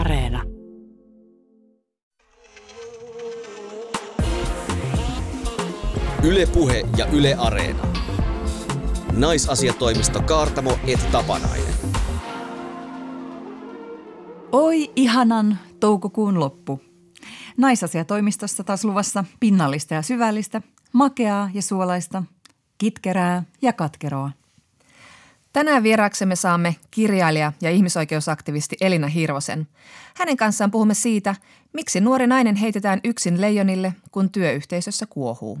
Areena. Yle Puhe ja Yle Areena. Naisasiatoimisto Kaartamo et Tapanainen. Oi ihanan toukokuun loppu. Naisasiatoimistossa taas luvassa pinnallista ja syvällistä, makeaa ja suolaista, kitkerää ja katkeroa. Tänään vieraaksemme saamme kirjailija ja ihmisoikeusaktivisti Elina Hirvosen. Hänen kanssaan puhumme siitä, miksi nuori nainen heitetään yksin leijonille, kun työyhteisössä kuohuu.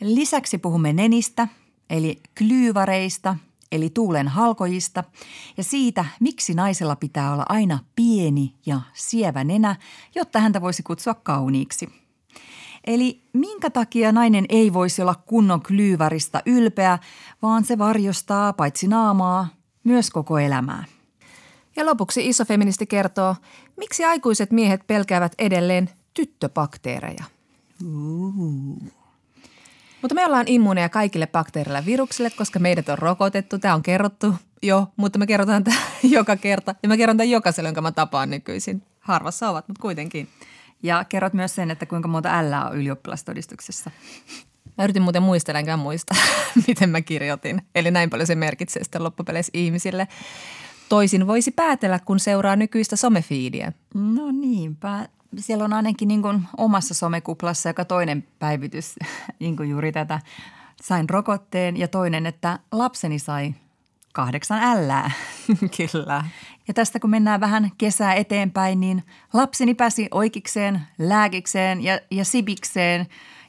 Lisäksi puhumme nenistä, eli klyyvareista, eli tuulen halkojista, ja siitä, miksi naisella pitää olla aina pieni ja sievä nenä, jotta häntä voisi kutsua kauniiksi. Eli minkä takia nainen ei voisi olla kunnon klyyvarista ylpeä, vaan se varjostaa paitsi naamaa, myös koko elämää. Ja lopuksi iso feministi kertoo, miksi aikuiset miehet pelkäävät edelleen tyttöbakteereja. Mutta me ollaan immuuneja kaikille bakteereille ja viruksille, koska meidät on rokotettu. Tämä on kerrottu jo, mutta me kerrotaan tämä joka kerta. Ja mä kerron tämän jokaiselle, jonka mä tapaan nykyisin. Harvassa ovat, mutta kuitenkin. Ja kerrot myös sen, että kuinka monta L on ylioppilastodistuksessa. Mä yritin muuten muistella, enkä muista, miten mä kirjoitin. Eli näin paljon se merkitsee sitten loppupeleissä ihmisille. Toisin voisi päätellä, kun seuraa nykyistä somefiidiä. No niinpä. Siellä on ainakin niin kuin omassa somekuplassa joka toinen päivitys, niin kuin juuri tätä, sain rokotteen ja toinen, että lapseni sai 8 L:ää. Kyllä. Ja tästä kun mennään vähän kesää eteenpäin, niin lapseni pääsi oikikseen, lääkikseen ja sibikseen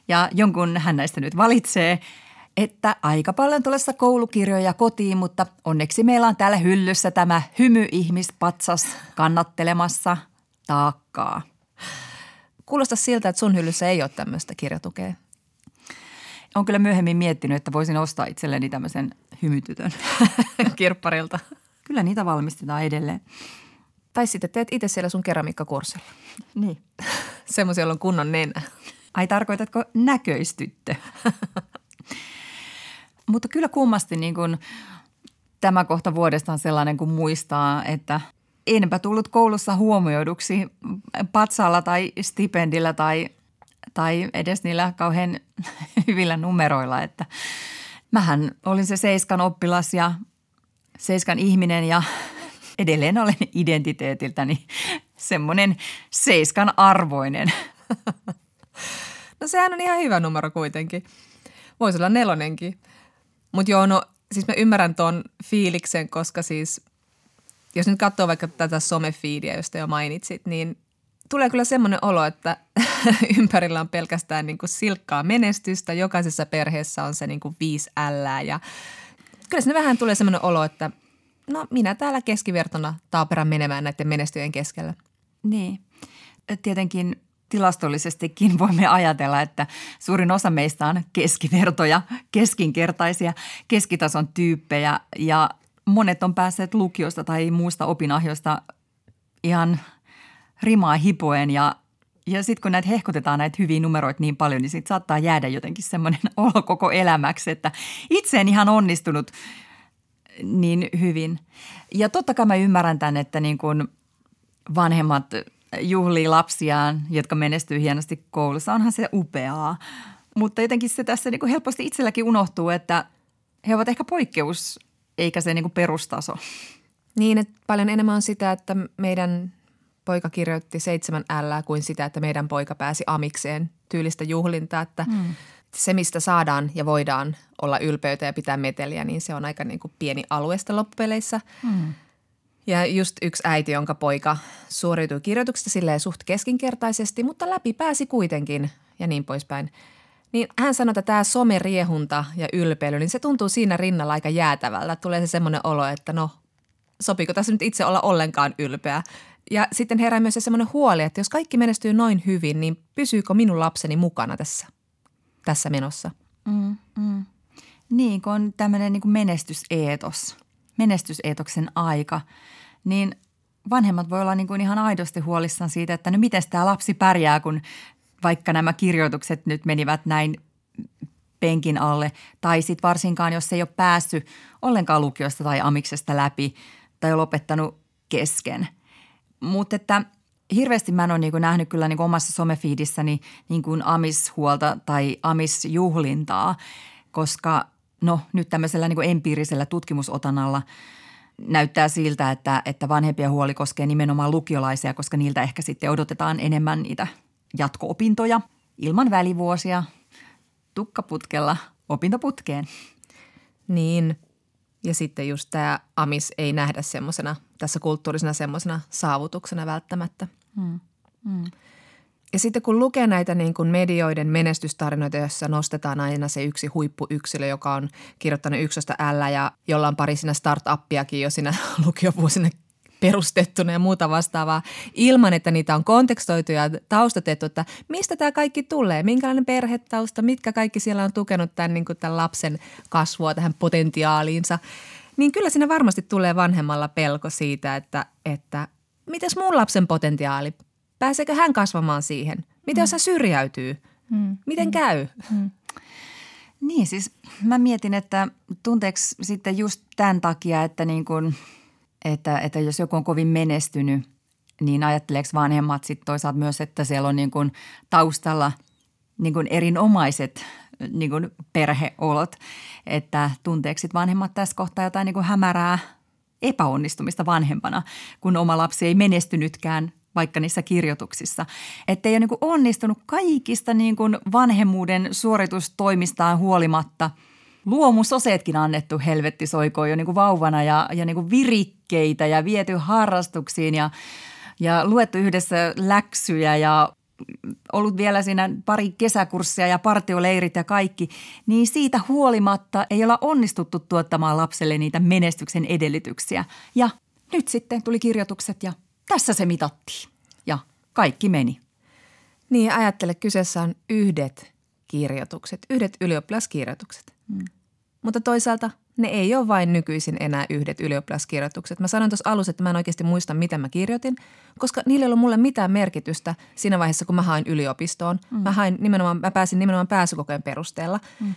ja jonkun hän näistä nyt valitsee, että aika paljon tulossa koulukirjoja kotiin, mutta onneksi meillä on täällä hyllyssä tämä hymyihmispatsas kannattelemassa taakkaa. Kuulostaa siltä, että sun hyllyssä ei ole tämmöistä kirjatukea. Olen kyllä myöhemmin miettinyt, että voisin ostaa itselleni tämmöisen hymytytön kirpparilta. Kyllä niitä valmistetaan edelleen. Tai sitten teet itse siellä sun keramiikkakurssilla. Niin. Semmoisia, jolla on kunnon nenä. Ai tarkoitatko näköistyttö? Mutta kyllä kummasti niin kun tämä kohta vuodesta on sellainen, kun muistaa, että – enpä tullut koulussa huomioiduksi patsaalla tai stipendillä tai edes niillä kauhean hyvillä numeroilla, että mähän olin se 7 oppilas ja 7 ihminen ja edelleen olen identiteetiltäni semmoinen 7 arvoinen. No sehän on ihan hyvä numero kuitenkin. Voisi olla 4:nenkin. Mutta joo, no siis mä ymmärrän ton fiiliksen, koska siis – jos nyt katsoo vaikka tätä somefiidiä, josta jo mainitsit, niin tulee kyllä semmoinen olo, että ympärillä on pelkästään niin kuin silkkaa menestystä. Jokaisessa perheessä on se niin kuin 5 L:ää ja kyllä sinne vähän tulee semmoinen olo, että no minä täällä keskivertona taaperan menemään näiden menestyjen keskellä. Niin. Tietenkin tilastollisestikin voimme ajatella, että suurin osa meistä on keskivertoja, keskinkertaisia, keskitason tyyppejä ja – monet on päässeet lukiosta tai muusta opinahjosta ihan rimaa hipoen ja sitten kun näitä hehkutetaan näitä hyviä numeroita niin paljon, niin sitten saattaa jäädä jotenkin semmoinen olo koko elämäksi, että itse en ihan onnistunut niin hyvin. Ja totta kai mä ymmärrän tämän, että niin kun vanhemmat juhlii lapsiaan, jotka menestyy hienosti koulussa, onhan se upeaa. Mutta jotenkin se tässä niin kun helposti itselläkin unohtuu, että he ovat ehkä poikkeus. Eikä se niinku perustaso. Niin, että paljon enemmän on sitä, että meidän poika kirjoitti 7 L:ää kuin sitä, että meidän poika pääsi amikseen tyylistä juhlintaa. Että se, mistä saadaan ja voidaan olla ylpeyttä ja pitää meteliä, niin se on aika niinku pieni alue sitten loppupeleissä. Ja just yksi äiti, jonka poika suoriutui kirjoituksesta silleen suht keskinkertaisesti, mutta läpi pääsi kuitenkin ja niin poispäin. Niin hän sanoi, että tämä someriehunta ja ylpeily, niin se tuntuu siinä rinnalla aika jäätävältä. Tulee se semmoinen olo, että no sopiiko tässä nyt itse olla ollenkaan ylpeä. Ja sitten herää myös se semmoinen huoli, että jos kaikki menestyy noin hyvin, niin pysyykö minun lapseni mukana tässä menossa? Niin, kun on tämmöinen niin kuin menestyseetos, menestyseetoksen aika, niin vanhemmat voi olla niin kuin ihan aidosti huolissaan siitä, että no miten tämä lapsi pärjää, kun – vaikka nämä kirjoitukset nyt menivät näin penkin alle tai sitten varsinkaan, jos ei ole päässyt ollenkaan lukiosta tai amiksesta läpi tai lopettanut kesken. Mutta että hirveästi mä en ole niinku nähnyt kyllä niinku omassa somefiidissäni niinku amishuolta tai amisjuhlintaa, koska no nyt tämmöisellä niinku empiirisellä tutkimusotanalla näyttää siltä, että vanhempia huoli koskee nimenomaan lukiolaisia, koska niiltä ehkä sitten odotetaan enemmän niitä jatko-opintoja ilman välivuosia tukkaputkella opintoputkeen. Niin. Ja sitten just tämä amis ei nähdä semmoisena, tässä kulttuurisena semmoisena saavutuksena välttämättä. Mm. Mm. Ja sitten kun lukee näitä niin kuin medioiden menestystarinoita, joissa nostetaan aina se yksi huippuyksilö, joka on kirjoittanut ykköstä L ja jolla on pari siinä start-uppiakin jo siinä lukiovuosina perustettuna ja muuta vastaavaa, ilman että niitä on kontekstoitu ja taustatettu, että mistä tämä kaikki tulee, minkälainen perhetausta, mitkä kaikki siellä on tukenut tämän, niin kuin tämän lapsen kasvua tähän potentiaaliinsa, niin kyllä siinä varmasti tulee vanhemmalla pelko siitä, että mitäs mun lapsen potentiaali, pääseekö hän kasvamaan siihen, mitä jos hän syrjäytyy, miten käy? Niin siis mä mietin, että tunteeko sitten just tämän takia, että niin kuin että jos joku on kovin menestynyt, niin ajatteleeko vanhemmat sitten toisaalta myös, että siellä on niin kuin taustalla niin kuin erinomaiset niin kuin perheolot, että tunteeko sitten vanhemmat tässä kohtaa jotain niin kuin hämärää epäonnistumista vanhempana, kun oma lapsi ei menestynytkään vaikka niissä kirjoituksissa. Että ei ole niin kuin onnistunut kaikista niin kuin vanhemmuuden suoritustoimistaan huolimatta – luomusoseetkin annettu helvetti soikoon jo niin kuin vauvana ja niin kuin virikkeitä ja viety harrastuksiin ja luettu yhdessä läksyjä ja ollut vielä siinä pari kesäkurssia ja partioleirit ja kaikki, niin siitä huolimatta ei olla onnistuttu tuottamaan lapselle niitä menestyksen edellytyksiä. Ja nyt sitten tuli kirjoitukset ja tässä se mitattiin ja kaikki meni. Niin ajattele, kyseessä on yhdet ylioppilaskirjoitukset. Mm. Mutta toisaalta ne ei ole vain nykyisin enää yhdet ylioppilaskirjoitukset. Mä sanoin tuossa alussa, että mä en oikeasti muista, mitä mä kirjoitin, koska niillä ei ollut mulle mitään merkitystä siinä vaiheessa, kun mä hain yliopistoon. Mä pääsin nimenomaan pääsykokeen perusteella. Mm.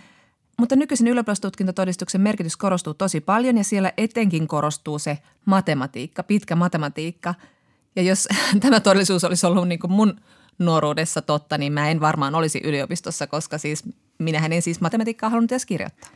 Mutta nykyisin ylioppilastutkintatodistuksen merkitys korostuu tosi paljon ja siellä etenkin korostuu se matematiikka, pitkä matematiikka. Ja jos tämä todellisuus olisi ollut niin kuin mun nuoruudessa totta, niin mä en varmaan olisi yliopistossa, koska siis minähän en siis matematiikkaa halunnut edes kirjoittaa.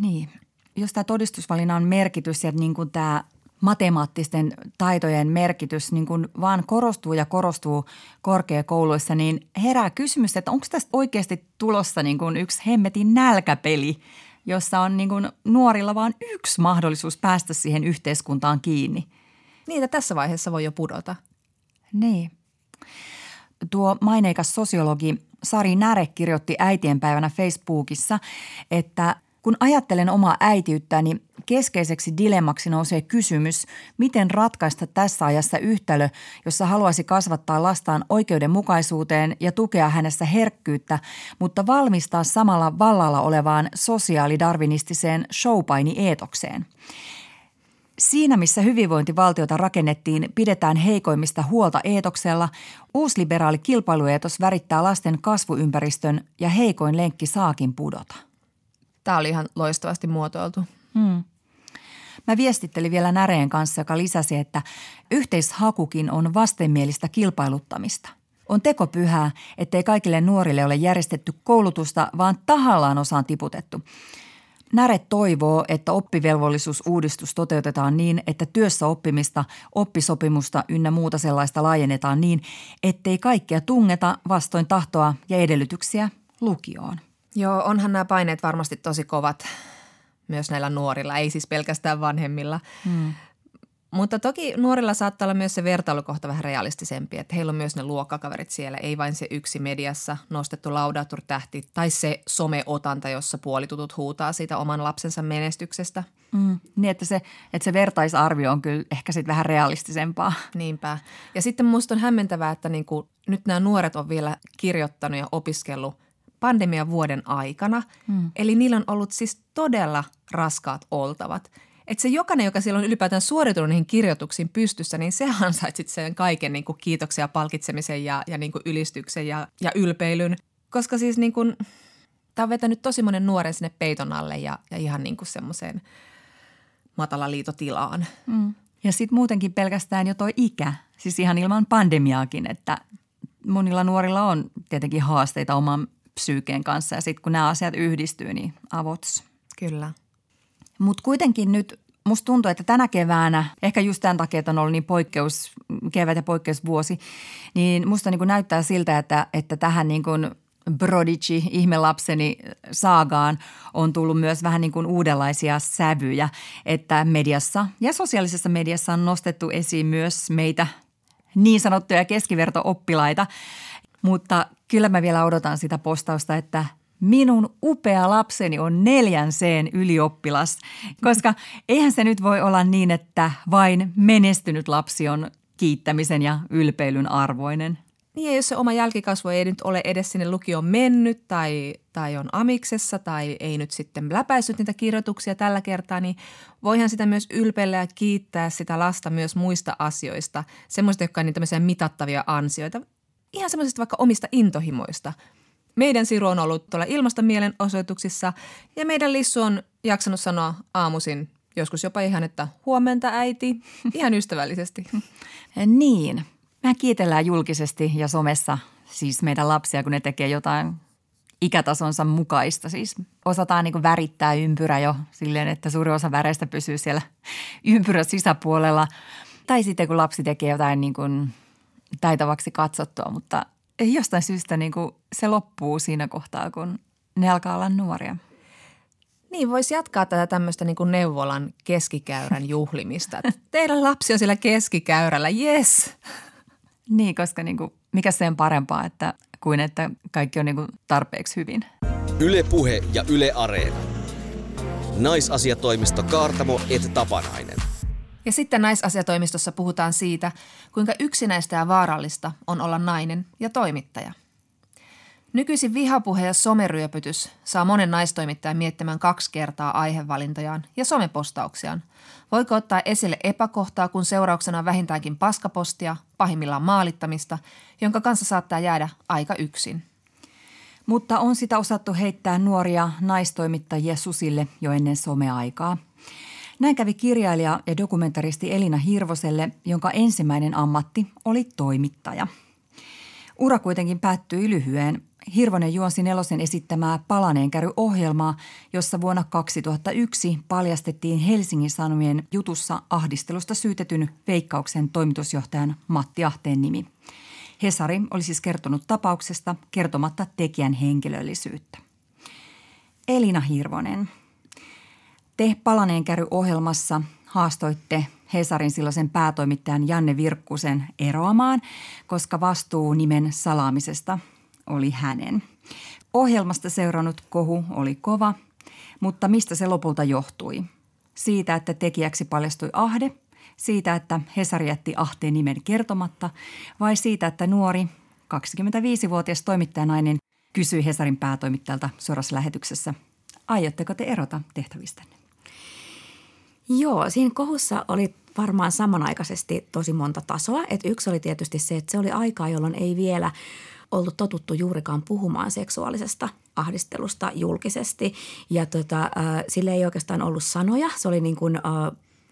Niin, jos tämä todistusvalinnan merkitys ja niin kuin tämä matemaattisten taitojen merkitys niin kuin vaan korostuu ja korostuu korkeakouluissa, niin herää kysymys, että onko tästä oikeasti tulossa niin kuin yksi hemmetin nälkäpeli, jossa on niin kuin nuorilla vaan yksi mahdollisuus päästä siihen yhteiskuntaan kiinni. Niitä tässä vaiheessa voi jo pudota. Niin. Tuo maineikas sosiologi Sari Näre kirjoitti äitienpäivänä Facebookissa, että kun ajattelen omaa äitiyttäni, niin keskeiseksi dilemmaksi nousee kysymys, miten ratkaista tässä ajassa yhtälö, jossa haluaisi kasvattaa lastaan oikeudenmukaisuuteen ja tukea hänessä herkkyyttä, mutta valmistaa samalla vallalla olevaan sosiaalidarwinistiseen showpaini-eetokseen. Siinä, missä hyvinvointivaltiota rakennettiin, pidetään heikoimmista huolta eetoksella. Uusliberaali kilpailueetos värittää lasten kasvuympäristön ja heikoin lenkki saakin pudota. Tämä oli ihan loistavasti muotoiltu. Mä viestittelin vielä Näreen kanssa, joka lisäsi, että yhteishakukin on vastenmielistä kilpailuttamista. On tekopyhää, ettei kaikille nuorille ole järjestetty koulutusta, vaan tahallaan osaan tiputettu. Näre toivoo, että oppivelvollisuusuudistus toteutetaan niin, että työssä oppimista, oppisopimusta ynnä muuta sellaista laajennetaan niin, ettei kaikkea tungeta vastoin tahtoa ja edellytyksiä lukioon. Joo, onhan nämä paineet varmasti tosi kovat myös näillä nuorilla, ei siis pelkästään vanhemmilla. Mutta toki nuorilla saattaa olla myös se vertailukohta vähän realistisempi, että heillä on myös ne luokkakaverit siellä, ei vain se yksi mediassa nostettu laudaturtähti tai se someotanta, jossa puolitutut huutaa siitä oman lapsensa menestyksestä. Niin, että se vertaisarvio on kyllä ehkä sitten vähän realistisempaa. Niinpä. Ja sitten musta on hämmentävää, että niin kuin nyt nämä nuoret on vielä kirjoittanut ja opiskellut pandemian vuoden aikana. Eli niillä on ollut siis todella raskaat oltavat. Että se jokainen, joka siellä on ylipäätään suoritunut niihin kirjoituksiin pystyssä, niin se ansaitsit sen kaiken niin kuin kiitoksia, palkitsemisen ja niin kuin ylistyksen ja ylpeilyn. Koska siis niin kuin, tämä on vetänyt tosi monen nuoren sinne peiton alle ja ihan niin kuin semmoiseen matalaliitotilaan. Ja sitten muutenkin pelkästään jo toi ikä, siis ihan ilman pandemiaakin, että monilla nuorilla on tietenkin haasteita oman psyykeen kanssa ja sitten kun nämä asiat yhdistyy, niin avots. Kyllä. Mutta kuitenkin nyt musta tuntuu, että tänä keväänä, ehkä just tämän takia, että on ollut niin poikkeuskevät ja poikkeusvuosi, niin musta niin kuin näyttää siltä, että tähän niin kuin Prodigy, ihmelapseni saagaan on tullut myös vähän niin kuin uudenlaisia sävyjä, että mediassa ja sosiaalisessa mediassa on nostettu esiin myös meitä niin sanottuja keskiverto-oppilaita, mutta kyllä mä vielä odotan sitä postausta, että minun upea lapseni on 4C:n ylioppilas, koska eihän se nyt voi olla niin, että vain menestynyt lapsi on kiittämisen ja ylpeilyn arvoinen. Niin, jos se oma jälkikasvu ei nyt ole edes sinne lukioon mennyt tai on amiksessa tai ei nyt sitten läpäissyt niitä kirjoituksia tällä kertaa, niin voihan sitä myös ylpeillä ja kiittää sitä lasta myös muista asioista. Semmoista, jotka on niin tämmöisiä mitattavia ansioita. Ihan semmoisista vaikka omista intohimoista. Meidän Siru on ollut tuolla ilmastomielenosoituksissa ja meidän Lissu on jaksanut sanoa aamuisin joskus jopa ihan, että huomenta äiti, ihan ystävällisesti. Niin. Mehän kiitellään julkisesti ja somessa siis meidän lapsia, kun ne tekee jotain ikätasonsa mukaista. Siis osataan niin kuin värittää ympyrä jo silleen, että suuri osa väreistä pysyy siellä ympyrän sisäpuolella. Tai sitten kun lapsi tekee jotain niin kuin taitavaksi katsottua, mutta jostain syystä niin kuin se loppuu siinä kohtaa, kun ne alkaa olla nuoria. Niin, voisi jatkaa tätä tämmöistä niin kuin neuvolan keskikäyrän juhlimista. Teidän lapsi on siellä keskikäyrällä, jes! Niin, koska niin kuin, mikä se on parempaa kuin että kaikki on niin kuin tarpeeksi hyvin. Yle Puhe ja Yle Areena. Naisasiatoimisto Kaartamo et Tapanainen. Ja sitten naisasiatoimistossa puhutaan siitä, kuinka yksinäistä ja vaarallista on olla nainen ja toimittaja. Nykyisin vihapuhe ja someryöpytys saa monen naistoimittajan miettimään 2 kertaa aihevalintojaan ja somepostauksiaan. Voiko ottaa esille epäkohtaa, kun seurauksena on vähintäänkin paskapostia, pahimmillaan maalittamista, jonka kanssa saattaa jäädä aika yksin. Mutta on sitä osattu heittää nuoria naistoimittajia susille jo ennen someaikaa. Näin kävi kirjailija ja dokumentaristi Elina Hirvoselle, jonka ensimmäinen ammatti oli toimittaja. Ura kuitenkin päättyi lyhyen. Hirvonen juonsi Nelosen esittämää Palaneen käry -ohjelmaa, jossa vuonna 2001 paljastettiin Helsingin Sanomien jutussa ahdistelusta syytetyn Veikkauksen toimitusjohtajan Matti Ahteen nimi. Hesari oli siis kertonut tapauksesta kertomatta tekijän henkilöllisyyttä. Elina Hirvonen, te Palaneen käry -ohjelmassa haastoitte Hesarin silloisen päätoimittajan Janne Virkkosen eroamaan, koska vastuu nimen salaamisesta oli hänen. Ohjelmasta seurannut kohu oli kova, mutta mistä se lopulta johtui? Siitä, että tekijäksi paljastui Ahde, siitä, että Hesari jätti Ahteen nimen kertomatta vai siitä, että nuori 25-vuotias toimittajanainen kysyi Hesarin päätoimittajalta suorassa lähetyksessä, aiotteko te erota tehtävistänne? Joo, siinä kohussa oli varmaan samanaikaisesti tosi monta tasoa. Et yksi oli tietysti se, että se oli aikaa, jolloin ei vielä ollut totuttu juurikaan puhumaan seksuaalisesta ahdistelusta julkisesti. Ja sille ei oikeastaan ollut sanoja. Se oli niin kuin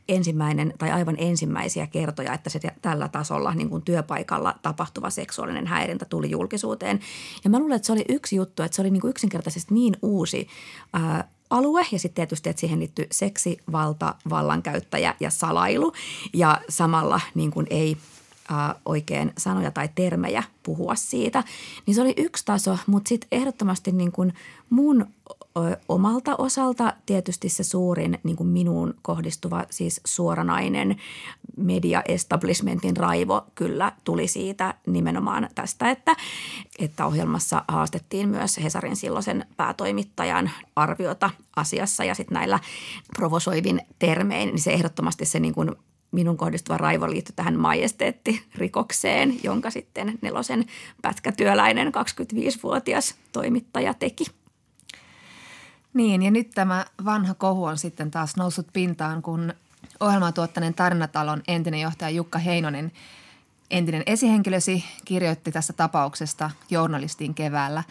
ensimmäinen tai aivan ensimmäisiä kertoja, että se tällä tasolla niin kuin työpaikalla tapahtuva seksuaalinen häirintä tuli julkisuuteen. Ja mä luulen, että se oli yksi juttu, että se oli niin kuin yksinkertaisesti niin uusi alue ja sitten tietysti, että siihen liittyy seksi, valta, vallankäyttäjä ja salailu ja samalla niin kuin ei oikein sanoja tai termejä puhua siitä. Niin se oli yksi taso, mutta sitten ehdottomasti niin kuin mun omalta osalta tietysti se suurin niin kuin minuun kohdistuva siis suoranainen media-establishmentin raivo kyllä tuli siitä nimenomaan tästä, että ohjelmassa haastettiin myös Hesarin silloisen päätoimittajan arviota asiassa ja sitten näillä provosoivin termein, niin se ehdottomasti se niin kuin minun kohdistuva raivo liittyi tähän majesteettirikokseen, jonka sitten Nelosen pätkätyöläinen 25-vuotias toimittaja teki. Niin, ja nyt tämä vanha kohu on sitten taas noussut pintaan, kun ohjelmaa tuottaneen Tarnatalon entinen johtaja Jukka Heinonen, entinen esihenkilösi, kirjoitti tästä tapauksesta journalistiin keväällä.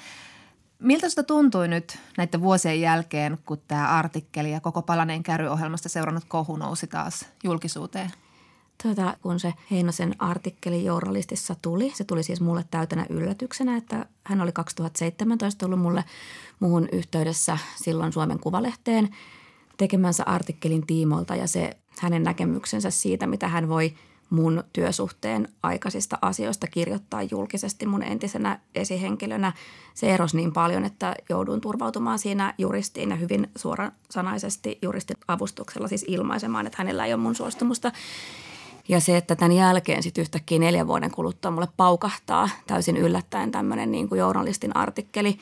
Miltä sitä tuntui nyt näiden vuosien jälkeen, kun tämä artikkeli ja koko Palaneen käry -ohjelmasta seurannut kohu nousi taas julkisuuteen? kun se Heinosen artikkeli journalistissa tuli. Se tuli siis mulle täytänä yllätyksenä, että hän oli 2017 ollut muhun yhteydessä silloin Suomen Kuvalehteen tekemänsä artikkelin tiimoilta ja se hänen näkemyksensä siitä, mitä hän voi mun työsuhteen aikaisista asioista kirjoittaa julkisesti mun entisenä esihenkilönä. Se erosi niin paljon, että joudun turvautumaan siinä juristiin ja hyvin suorasanaisesti juristin avustuksella siis ilmaisemaan, että hänellä ei ole mun suostumusta. Ja se, että tämän jälkeen sitten yhtäkkiä 4 vuoden kuluttua mulle paukahtaa täysin yllättäen tämmöinen niin kuin journalistin artikkeli.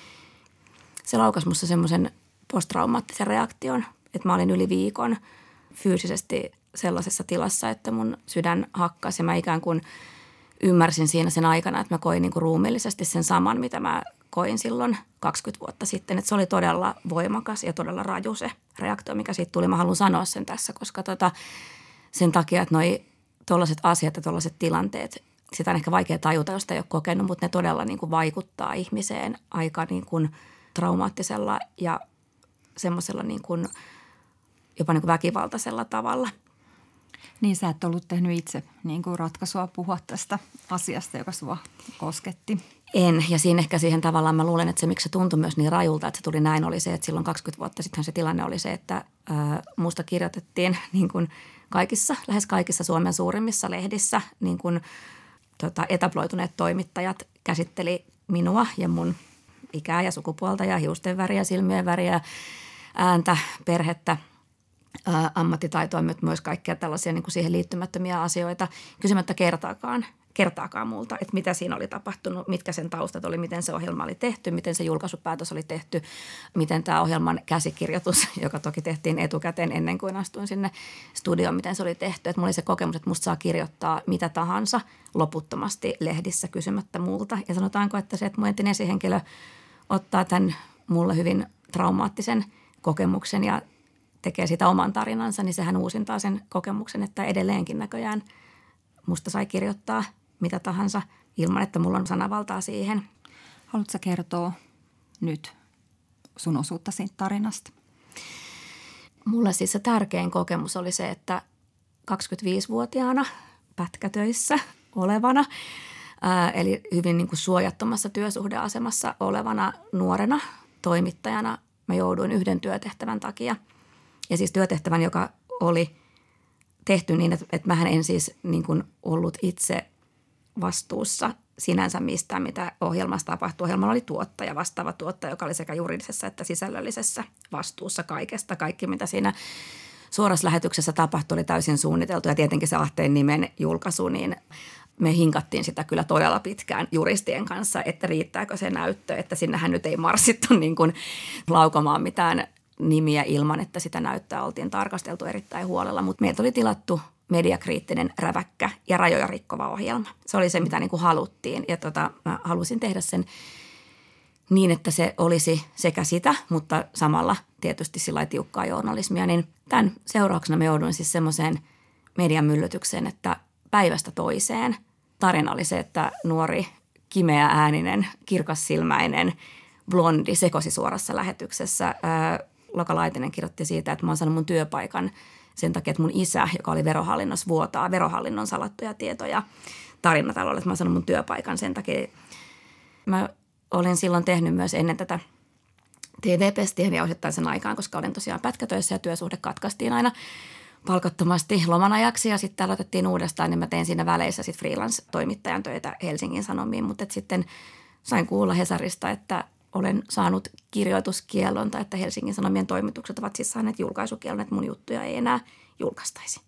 Se laukasi musta semmoisen posttraumaattisen reaktion, että mä olin yli viikon fyysisesti sellaisessa tilassa, että mun sydän hakkasi ja mä ikään kuin ymmärsin siinä sen aikana, että mä koin niin kuin ruumiillisesti sen saman, mitä mä koin silloin 20 vuotta sitten. Että se oli todella voimakas ja todella raju se reaktio, mikä siitä tuli. Mä haluan sanoa sen tässä, koska sen takia, että noi tuollaiset asiat ja tuollaiset tilanteet, sitä on ehkä vaikea tajuta, jos sitä ei ole kokenut, mutta ne todella niin kuin vaikuttaa ihmiseen aika niin kuin traumaattisella ja semmoisella niin kuin jopa niin kuin väkivaltaisella tavalla. Niin sä et ollut tehnyt itse niin kuin ratkaisua puhua tästä asiasta, joka sua kosketti. En, ja siinä ehkä siihen tavallaan mä luulen, että se miksi se tuntui myös niin rajulta, että se tuli näin, oli se, että silloin 20 vuotta sitten se tilanne oli se, että musta kirjoitettiin niin kuin lähes kaikissa Suomen suurimmissa lehdissä niin kuin etabloituneet toimittajat käsitteli minua ja mun ikää ja sukupuolta ja hiusten väriä, silmien väriä, ääntä, perhettä, ammattitaitoa, mutta myös kaikkia tällaisia niin kuin siihen liittymättömiä asioita kysymättä kertaakaan multa, että mitä siinä oli tapahtunut, mitkä sen taustat oli, miten se ohjelma oli tehty, miten se julkaisupäätös oli tehty, miten tämä ohjelman käsikirjoitus, joka toki tehtiin etukäteen ennen kuin astuin sinne studioon, miten se oli tehty. Että mulla oli se kokemus, että musta saa kirjoittaa mitä tahansa loputtomasti lehdissä kysymättä multa. Ja sanotaanko, että se, että mun entinen esihenkilö ottaa tämän mulle hyvin traumaattisen kokemuksen ja tekee sitä oman tarinansa, niin sehän uusintaa sen kokemuksen, että edelleenkin näköjään musta sai kirjoittaa mitä tahansa ilman, että mulla on sanavaltaa siihen. Haluatko sä kertoa nyt sun osuutta siitä tarinasta? Mulle siis se tärkein kokemus oli se, että 25-vuotiaana pätkätöissä olevana, eli hyvin niin kuin suojattomassa työsuhdeasemassa olevana nuorena toimittajana mä jouduin yhden työtehtävän takia. Ja siis työtehtävän, joka oli tehty niin, että mähän en siis niin kuin ollut itse vastuussa sinänsä mistään, mitä ohjelmassa tapahtui. Ohjelmalla oli tuottaja, vastaava tuottaja, joka oli sekä juridisessa että sisällöllisessä vastuussa kaikesta. Kaikki, mitä siinä suorassa lähetyksessä tapahtui, oli täysin suunniteltu ja tietenkin se Ahteen nimen julkaisu, niin me hinkattiin sitä kyllä todella pitkään juristien kanssa, että riittääkö se näyttö, että sinnehän nyt ei marssittu niin kuin laukomaan mitään nimiä ilman, että sitä näyttää oltiin tarkasteltu erittäin huolella, mutta meiltä oli tilattu mediakriittinen, räväkkä ja rajoja rikkova ohjelma. Se oli se, mitä niin kuin haluttiin ja mä halusin tehdä sen niin, että se olisi sekä sitä, mutta samalla tietysti sillä tiukkaa journalismia, niin tämän seurauksena me jouduin siis semmoiseen median myllytykseen, että päivästä toiseen tarina oli se, että nuori, kimeä ääninen, kirkassilmäinen, blondi sekosi suorassa lähetyksessä. Loka Laitinen kirjoitti siitä, että mä oon saanut mun työpaikan sen takia, että mun isä, joka oli verohallinnossa, vuotaa verohallinnon salattuja tietoja Tarnatalolle, että mä oon saanut mun työpaikan sen takia. Mä olin silloin tehnyt myös ennen tätä TV-pestiä ja osittain sen aikaan, koska olin tosiaan pätkätöissä ja työsuhde katkaistiin aina palkattomasti loman ajaksi ja sitten aloitettiin uudestaan, niin mä tein siinä väleissä sitten freelance-toimittajan töitä Helsingin Sanomiin, mutta sitten sain kuulla Hesarista, että olen saanut kirjoituskiellon tai että Helsingin Sanomien toimitukset ovat siis saaneet julkaisukiellon, että mun juttuja ei enää julkaistaisi.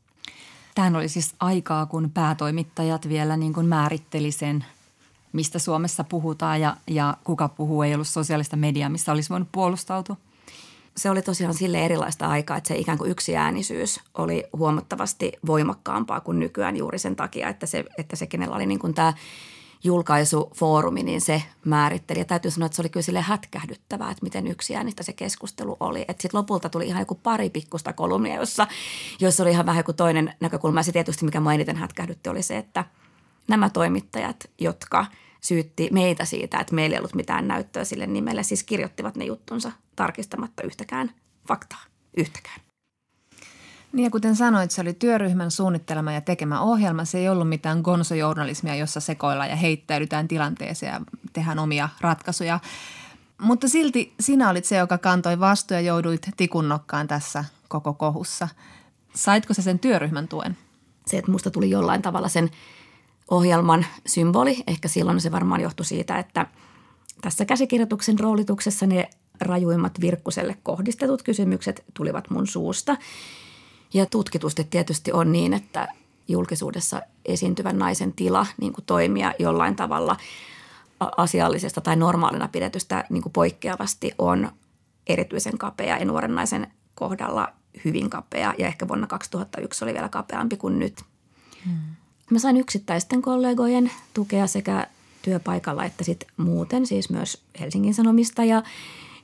Tämähän oli siis aikaa, kun päätoimittajat vielä niin kuin määritteli sen, mistä Suomessa puhutaan ja kuka puhuu. Ei ollut sosiaalista mediaa, missä olisi voinut puolustautua. Se oli tosiaan sille erilaista aikaa, että se ikään kuin yksiäänisyys oli huomattavasti voimakkaampaa kuin nykyään juuri sen takia, että se kenellä oli niin kuin tämä julkaisufoorumi, niin se määritteli. Ja täytyy sanoa, että se oli kyllä silleen hätkähdyttävää, että miten yksiäänistä se keskustelu oli. Että sitten lopulta tuli ihan joku pari pikkusta kolumnia, jossa oli ihan vähän joku toinen näkökulma. Ja se tietysti, mikä minua eniten hätkähdytti, oli se, että nämä toimittajat, jotka syytti meitä siitä, että meillä ei ollut mitään näyttöä sille nimelle, siis kirjoittivat ne juttunsa tarkistamatta yhtäkään faktaa. Yhtäkään. Niin ja kuten sanoit, se oli työryhmän suunnittelema ja tekemä ohjelma. Se ei ollut mitään gonzo-journalismia, jossa sekoillaan ja heittäydytään tilanteeseen ja tehdään omia ratkaisuja. Mutta silti sinä olit se, joka kantoi vastuun ja jouduit tikunnokkaan tässä koko kohussa. Saitko se sen työryhmän tuen? Se, että musta tuli jollain tavalla sen ohjelman symboli. Ehkä silloin se varmaan johtui siitä, että tässä käsikirjoituksen roolituksessa ne rajuimmat Virkkuselle kohdistetut kysymykset tulivat mun suusta. Ja tutkitusti tietysti on niin, että julkisuudessa esiintyvän naisen tila niin kuin toimia jollain tavalla asiallisesta tai normaalina pidetystä niin kuin poikkeavasti on erityisen kapea ja nuoren naisen kohdalla hyvin kapea. Ja ehkä vuonna 2001 oli vielä kapeampi kuin nyt. Mä sain yksittäisten kollegojen tukea sekä työpaikalla että sit muuten, siis myös Helsingin Sanomista ja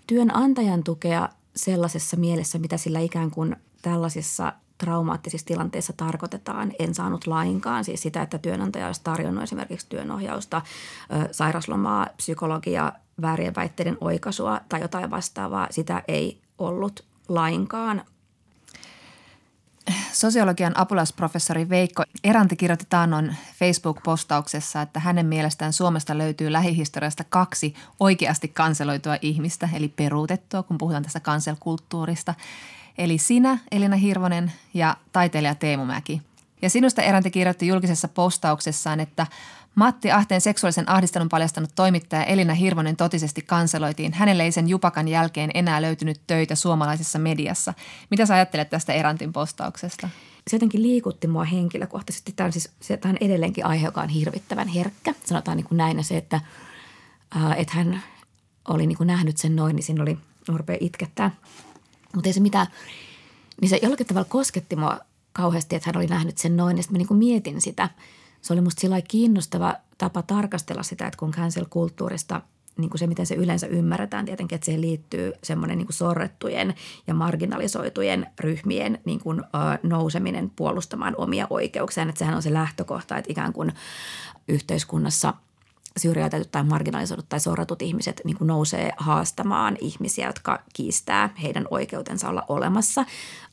työnantajan tukea sellaisessa mielessä, mitä sillä ikään kuin tällaisissa traumaattisissa tilanteissa tarkoitetaan. En saanut lainkaan siis sitä, että työnantaja olisi tarjonnut esimerkiksi työnohjausta, sairaslomaa, psykologiaa, väärien väitteiden oikaisua tai jotain vastaavaa. Sitä ei ollut lainkaan. Sosiologian apulaisprofessori Veikko Eranti kirjoitti taannoin Facebook-postauksessa, että hänen mielestään Suomesta löytyy lähihistoriasta 2 oikeasti kanseloitua ihmistä, eli peruutettua, kun puhutaan tästä kanselkulttuurista. Eli sinä, Elina Hirvonen, ja taiteilija Teemu Mäki. Ja sinusta Eranti kirjoitti julkisessa postauksessaan, että Matti Ahteen seksuaalisen ahdistelun paljastanut toimittaja Elina Hirvonen totisesti kanseloitiin. Hänelle ei sen jupakan jälkeen enää löytynyt töitä suomalaisessa mediassa. Mitä sä ajattelet tästä Erantin postauksesta? Se jotenkin liikutti mua henkilökohtaisesti. Tämä on, tämä on edelleenkin aihe, joka on hirvittävän herkkä. Sanotaan niin kuin näin se, että hän oli niin kuin nähnyt sen noin, niin siinä oli rupeaa itkettää. Mutta ei se mitään, niin se jollakin tavalla kosketti mua kauheasti, että hän oli nähnyt sen noin. Ja sitten mä niin kuin mietin sitä. Se oli musta sillä lailla kiinnostava tapa tarkastella sitä, että kun cancel-kulttuurista, niin kuin se miten se yleensä ymmärretään tietenkin, että siihen liittyy semmoinen niin kuin sorrettujen ja marginalisoitujen ryhmien niin kuin, nouseminen puolustamaan omia oikeuksiaan. Että sehän on se lähtökohta, että ikään kuin yhteiskunnassa syrjäytetyt tai marginalisoidut tai sorretut ihmiset niin kuin nousee haastamaan ihmisiä, jotka kiistää heidän oikeutensa olla olemassa.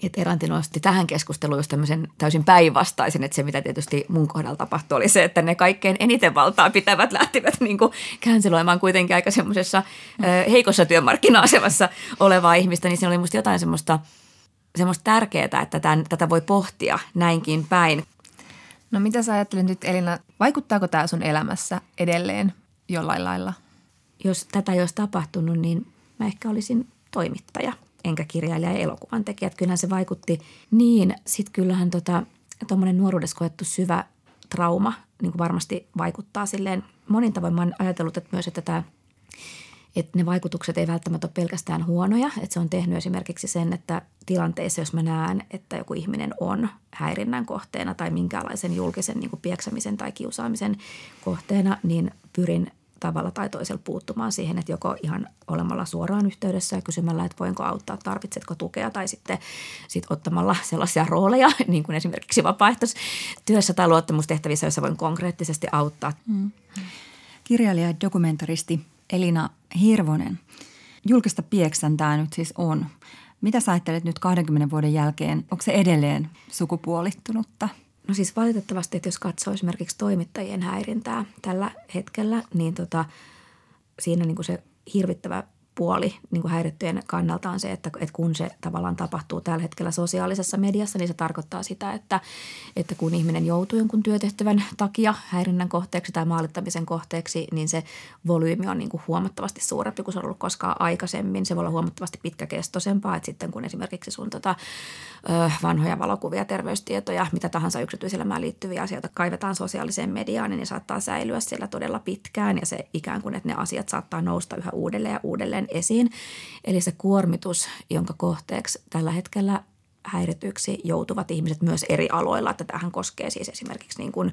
Et Eranti nosti tähän keskusteluun just tämmöisen täysin päinvastaisen, että se mitä tietysti mun kohdalla tapahtui oli se, että ne kaikkein eniten valtaa pitävät lähtivät niin kuin canceloimaan kuitenkin aika semmoisessa heikossa työmarkkina-asemassa olevaa ihmistä, niin siinä oli musta jotain semmoista tärkeää, että tätä voi pohtia näinkin päin. No mitä sä ajattelet nyt, Elina, vaikuttaako tämä sun elämässä edelleen jollain lailla? Jos tätä ei olisi tapahtunut, niin mä ehkä olisin toimittaja, enkä kirjailija ja elokuvan tekijä. Kyllähän se vaikutti niin. Sitten kyllähän tuommoinen nuoruudessa koettu syvä trauma niin kuin varmasti vaikuttaa silleen. Monin tavoin mä oon ajatellut, että myös että ne vaikutukset ei välttämättä ole pelkästään huonoja. Että se on tehnyt esimerkiksi sen, että tilanteissa, jos mä näen, että joku ihminen on häirinnän kohteena tai minkäänlaisen julkisen niin kuin pieksämisen tai kiusaamisen kohteena, niin pyrin tavalla tai toisella puuttumaan siihen, että joko ihan olemalla suoraan yhteydessä ja kysymällä, että voinko auttaa, tarvitsetko tukea tai sitten ottamalla sellaisia rooleja, niin kuin esimerkiksi vapaaehtoistyössä tai luottamustehtävissä, joissa voin konkreettisesti auttaa. Kirjailija ja dokumentaristi Elina Hirvonen, julkista pieksentää nyt siis on. Mitä sä ajattelet nyt 20 vuoden jälkeen? Onko se edelleen sukupuolittunutta? No siis valitettavasti, että jos katsoo esimerkiksi toimittajien häirintää tällä hetkellä, niin siinä niin kuin se hirvittävä puoli niin kuin häirittyjen kannalta on se, että kun se tavallaan tapahtuu tällä hetkellä sosiaalisessa mediassa, niin se tarkoittaa sitä, että kun ihminen joutuu jonkun työtehtävän takia häirinnän kohteeksi tai maalittamisen kohteeksi, niin se volyymi on niin kuin huomattavasti suurempi kuin se on ollut koskaan aikaisemmin. Se voi olla huomattavasti pitkäkestoisempaa, että sitten kun esimerkiksi sun vanhoja valokuvia, terveystietoja, mitä tahansa yksityiselämään liittyviä asioita kaivetaan sosiaaliseen mediaan, niin ne saattaa säilyä siellä todella pitkään ja se ikään kuin, että ne asiat saattaa nousta yhä uudelleen ja uudelleen esiin. Eli se kuormitus, jonka kohteeksi tällä hetkellä häirityksi joutuvat ihmiset myös eri aloilla. Tätähän koskee siis esimerkiksi niin kuin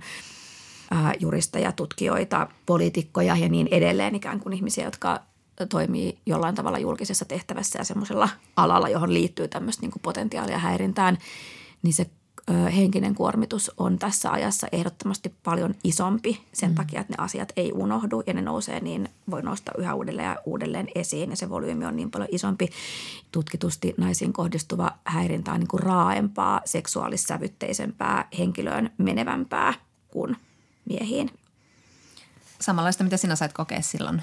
juristeja, tutkijoita, poliitikkoja ja niin edelleen ikään kuin ihmisiä, jotka toimii jollain tavalla julkisessa tehtävässä ja semmoisella alalla, johon liittyy tämmöistä niin kuin potentiaalia häirintään, niin se henkinen kuormitus on tässä ajassa ehdottomasti paljon isompi sen takia, että ne asiat ei unohdu ja ne nousee niin, voi nostaa yhä uudelleen ja uudelleen esiin ja se volyymi on niin paljon isompi. Tutkitusti naisiin kohdistuva häirintä on niin kuin raaempaa, seksuaalissävytteisempää, henkilöön menevämpää kuin miehiin. Samanlaista, mitä sinä sait kokea silloin.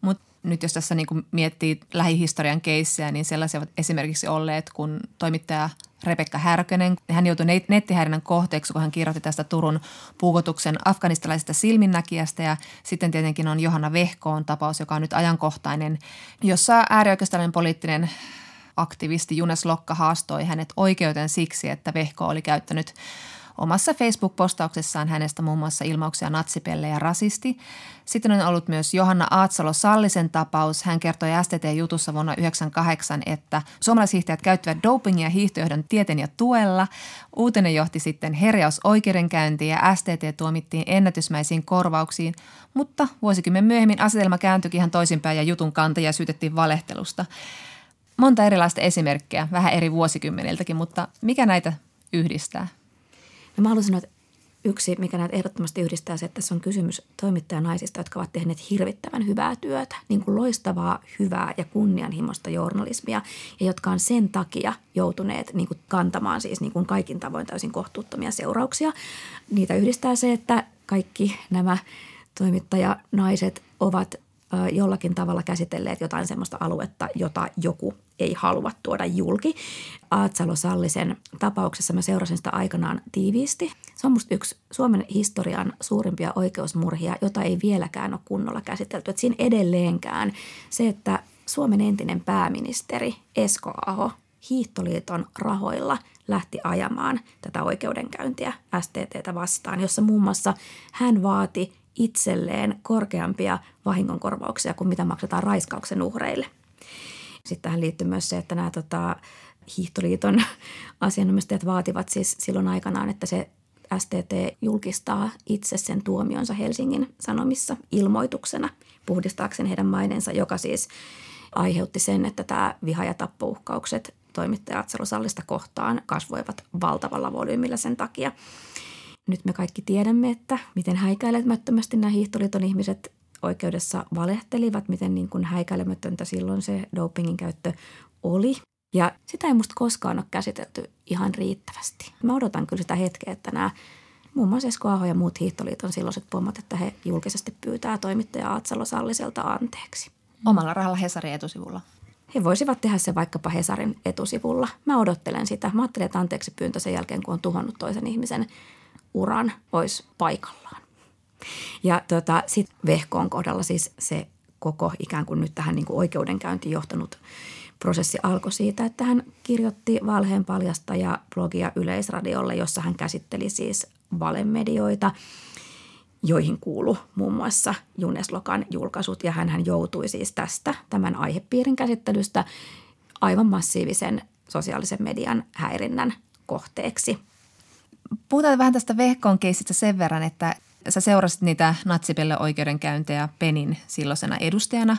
Mutta nyt jos tässä niin kuin miettii lähihistorian keissejä, niin sellaisia ovat esimerkiksi olleet, kun toimittaja Rebekka Härkönen, hän joutui nettihäirinnän kohteeksi, kun hän kirjoitti tästä Turun puukotuksen afganistalaisesta silminnäkijästä. Ja sitten tietenkin on Johanna Vehkoon tapaus, joka on nyt ajankohtainen, jossa äärioikeistalainen poliittinen aktivisti Junes Lokka haastoi hänet oikeuteen siksi, että Vehko oli käyttänyt omassa Facebook-postauksessaan hänestä muun muassa ilmauksia natsipelle ja rasisti. Sitten on ollut myös Johanna Aatsalo-Sallisen tapaus. Hän kertoi STT-jutussa vuonna 1998, että suomalaishiihtäjät käyttivät dopingia hiihtojohdon tieten ja tuella. Uutinen johti sitten herjausoikeudenkäyntiin ja STT tuomittiin ennätysmäisiin korvauksiin, mutta vuosikymmen myöhemmin asetelma kääntyikin ihan toisinpäin ja jutun kantajia syytettiin valehtelusta. Monta erilaista esimerkkejä, vähän eri vuosikymmeniltäkin, mutta mikä näitä yhdistää? Mä haluan sanoa, että yksi, mikä näitä ehdottomasti yhdistää, se, että tässä on kysymys toimittajanaisista, jotka ovat tehneet hirvittävän hyvää työtä, niin kuin loistavaa, hyvää ja kunnianhimoista journalismia, ja jotka on sen takia joutuneet niin kuin kantamaan siis niin kuin kaikin tavoin täysin kohtuuttomia seurauksia. Niitä yhdistää se, että kaikki nämä toimittajanaiset ovat jollakin tavalla käsitelleet jotain sellaista aluetta, jota joku ei halua tuoda julki. Aatsalo-Sallisen tapauksessa mä seurasin sitä aikanaan tiiviisti. Se on musta yksi Suomen historian suurimpia oikeusmurhia, jota ei vieläkään ole kunnolla käsitelty. Et siinä edelleenkään se, että Suomen entinen pääministeri Esko Aho Hiihtoliiton rahoilla lähti ajamaan tätä oikeudenkäyntiä STT:tä vastaan, jossa muun muassa hän vaati itselleen korkeampia vahingonkorvauksia kuin mitä maksetaan raiskauksen uhreille. Sitten tähän liittyy myös se, että nämä Hiihtoliiton asianomistajat vaativat siis silloin aikanaan, että se STT julkistaa itse sen tuomionsa Helsingin Sanomissa ilmoituksena puhdistaakseen heidän maineensa, joka siis aiheutti sen, että tämä viha- ja tappouhkaukset toimittaja Aatsalo-Sallista kohtaan kasvoivat valtavalla volyymillä sen takia. Nyt me kaikki tiedämme, että miten häikäilemättömästi nämä Hiihtoliiton ihmiset oikeudessa valehtelivat, miten niin kuin häikäilemätöntä silloin se dopingin käyttö oli. Ja sitä ei musta koskaan ole käsitelty ihan riittävästi. Mä odotan kyllä sitä hetkeä, että nämä muun muassa Esko Aho ja muut Hiihtoliiton silloiset pomot, että he julkisesti pyytää toimittaja Aatsalo-Salliselta anteeksi. Omalla rahalla Hesarin etusivulla? He voisivat tehdä se vaikkapa Hesarin etusivulla. Mä odottelen sitä. Mä ajattelen, että anteeksi pyyntö sen jälkeen, kun on tuhonnut toisen ihmisen uran, olisi paikallaan. Ja sitten Vehkoon kohdalla siis se koko ikään kuin nyt tähän niin kuin oikeudenkäyntiin johtanut prosessi alkoi siitä, että hän kirjoitti valheenpaljastaja-blogia Yleisradiolle, jossa hän käsitteli siis valemedioita, joihin kuului muun muassa Junes Lokan julkaisut. Ja hän joutui siis tästä tämän aihepiirin käsittelystä aivan massiivisen sosiaalisen median häirinnän kohteeksi. Puhutaan vähän tästä Vehkoon keissistä sen verran, että sä seurasit niitä natsipelle-oikeudenkäyntejä Penin silloisena edustajana.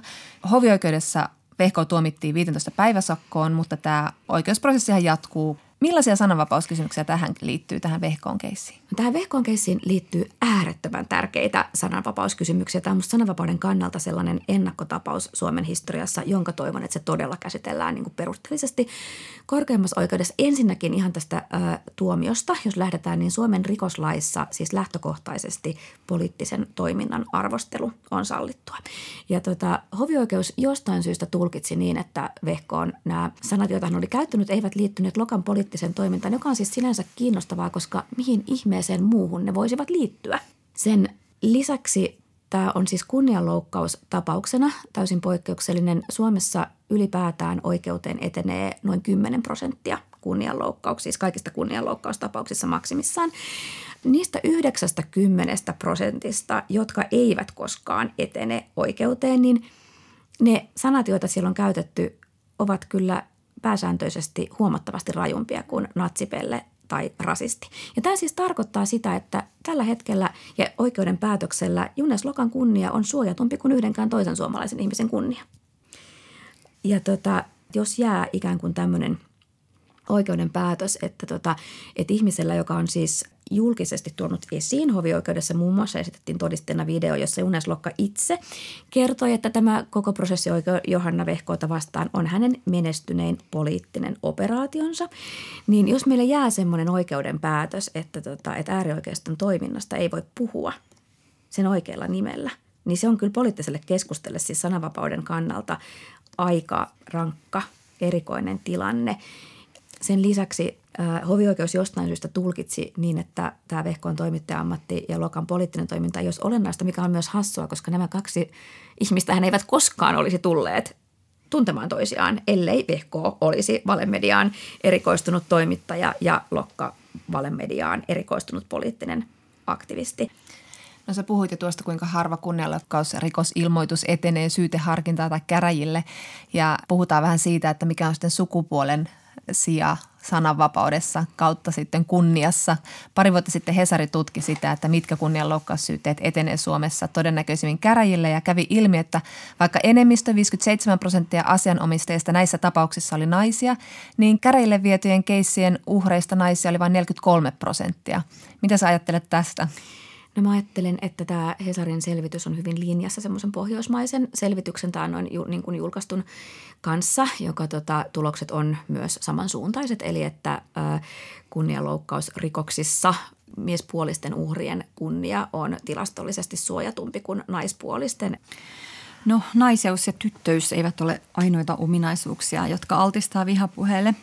Hovioikeudessa Vehko tuomittiin 15 päiväsakkoon, mutta tämä oikeusprosessihan jatkuu. Millaisia sananvapauskysymyksiä tähän liittyy, tähän Vehkoon keissiin? Tähän Vehkoon keissiin liittyy äärettömän tärkeitä sananvapauskysymyksiä. Tämä on musta sananvapauden kannalta sellainen ennakkotapaus Suomen historiassa, jonka toivon, että se todella käsitellään niin kuin perusteellisesti korkeimmassa oikeudessa. Ensinnäkin ihan tästä tuomiosta, jos lähdetään, niin Suomen rikoslaissa siis lähtökohtaisesti poliittisen toiminnan arvostelu on sallittua. Ja hovioikeus jostain syystä tulkitsi niin, että Vehkoon nämä sanat, joita hän oli käyttänyt, eivät liittyneet Lokan poliittiseen toimintaan, joka on siis sinänsä kiinnostavaa, koska mihin ihmeeseen muuhun ne voisivat liittyä. Sen lisäksi tämä on siis kunnianloukkaus tapauksena täysin poikkeuksellinen. Suomessa ylipäätään oikeuteen etenee noin 10% kunnianloukkauksia, siis kaikista kunnianloukkaustapauksissa maksimissaan. Niistä 90%, jotka eivät koskaan etene oikeuteen, niin ne sanat, joita siellä on käytetty, ovat kyllä pääsääntöisesti huomattavasti rajumpia kuin natsipelle tai rasisti. Ja tämä siis tarkoittaa sitä, että tällä hetkellä ja oikeuden päätöksellä Junes Lokan kunnia on suojatumpi kuin yhdenkään toisen suomalaisen ihmisen kunnia. Ja jos jää ikään kuin tämmöinen oikeuden päätös, että ihmisellä, joka on siis julkisesti tuonut esiin hovioikeudessa, muun muassa esitettiin todisteena video, jossa Junes Lokka itse kertoi, että tämä koko prosessi Johanna Vehkoota vastaan on hänen menestynein poliittinen operaationsa. Niin jos meille jää semmoinen oikeuden päätös, että äärioikeiston toiminnasta ei voi puhua sen oikealla nimellä, niin se on kyllä poliittiselle keskustelulle, siis sananvapauden kannalta, aika rankka, erikoinen tilanne. Sen lisäksi hovioikeus jostain syystä tulkitsi niin, että tämä Vehkoon toimittaja-ammatti ja Lokan poliittinen toiminta ei olisi olennaista, mikä on myös hassua, koska nämä kaksi ihmistähän eivät koskaan olisi tulleet tuntemaan toisiaan, ellei Vehko olisi valemediaan erikoistunut toimittaja ja Lokka valemediaan erikoistunut poliittinen aktivisti. No sä puhuit jo tuosta, kuinka harva kunnianloukkausrikosilmoitus etenee syyteharkintaa tai käräjille, ja puhutaan vähän siitä, että mikä on sitten sukupuolen sija sananvapaudessa kautta sitten kunniassa. Pari vuotta sitten Hesari tutki sitä, että mitkä kunnianloukkaussyytteet etenee Suomessa todennäköisimmin käräjille, ja kävi ilmi, että vaikka enemmistö 57% asianomistajista näissä tapauksissa oli naisia, niin käräjille vietyjen keissien uhreista naisia oli vain 43%. Mitä sä ajattelet tästä? No mä ajattelen, että tämä Hesarin selvitys on hyvin linjassa semmoisen pohjoismaisen selvityksen tämän on niin kuin julkaistun kanssa, joka tulokset on myös samansuuntaiset. Eli että kunnianloukkausrikoksissa miespuolisten uhrien kunnia on tilastollisesti suojatumpi kuin naispuolisten. No naiseus ja tyttöys eivät ole ainoita ominaisuuksia, jotka altistaa vihapuheelle.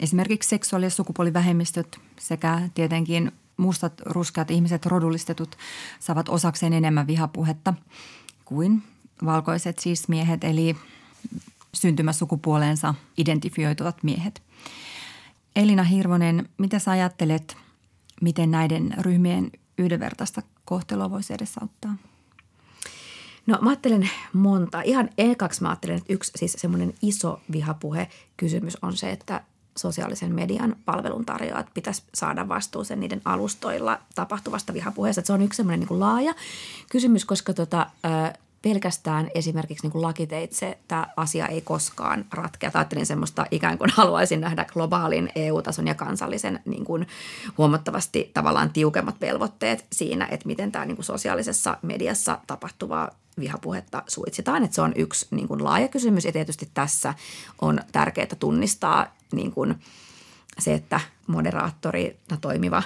Esimerkiksi seksuaali- ja sukupuolivähemmistöt sekä tietenkin mustat, ruskeat ihmiset, rodullistetut saavat osakseen enemmän vihapuhetta kuin valkoiset siis miehet, eli syntymäsukupuoleensa identifioituvat miehet. Elina Hirvonen, mitä sä ajattelet, miten näiden ryhmien yhdenvertaista kohtelua voisi edesauttaa? No mä ajattelen monta. Ihan ekaksi mä ajattelen, että yksi siis semmoinen iso vihapuhekysymys on se, että sosiaalisen median palveluntarjoajat pitäisi saada vastuuseen niiden alustoilla tapahtuvasta vihapuheesta. Se on yksi semmoinen niin kuin laaja kysymys, koska pelkästään esimerkiksi niin kuin lakiteitse tämä asia ei koskaan ratkea. Ajattelin semmoista ikään kuin haluaisin nähdä globaalin EU-tason ja kansallisen niin kuin huomattavasti tavallaan tiukemmat velvoitteet siinä, että miten tämä niin kuin sosiaalisessa mediassa tapahtuvaa vihapuhetta suitsitaan. Että se on yksi niin kuin laaja kysymys, ja tietysti tässä on tärkeää tunnistaa niin kuin se, että moderaattorina toimiva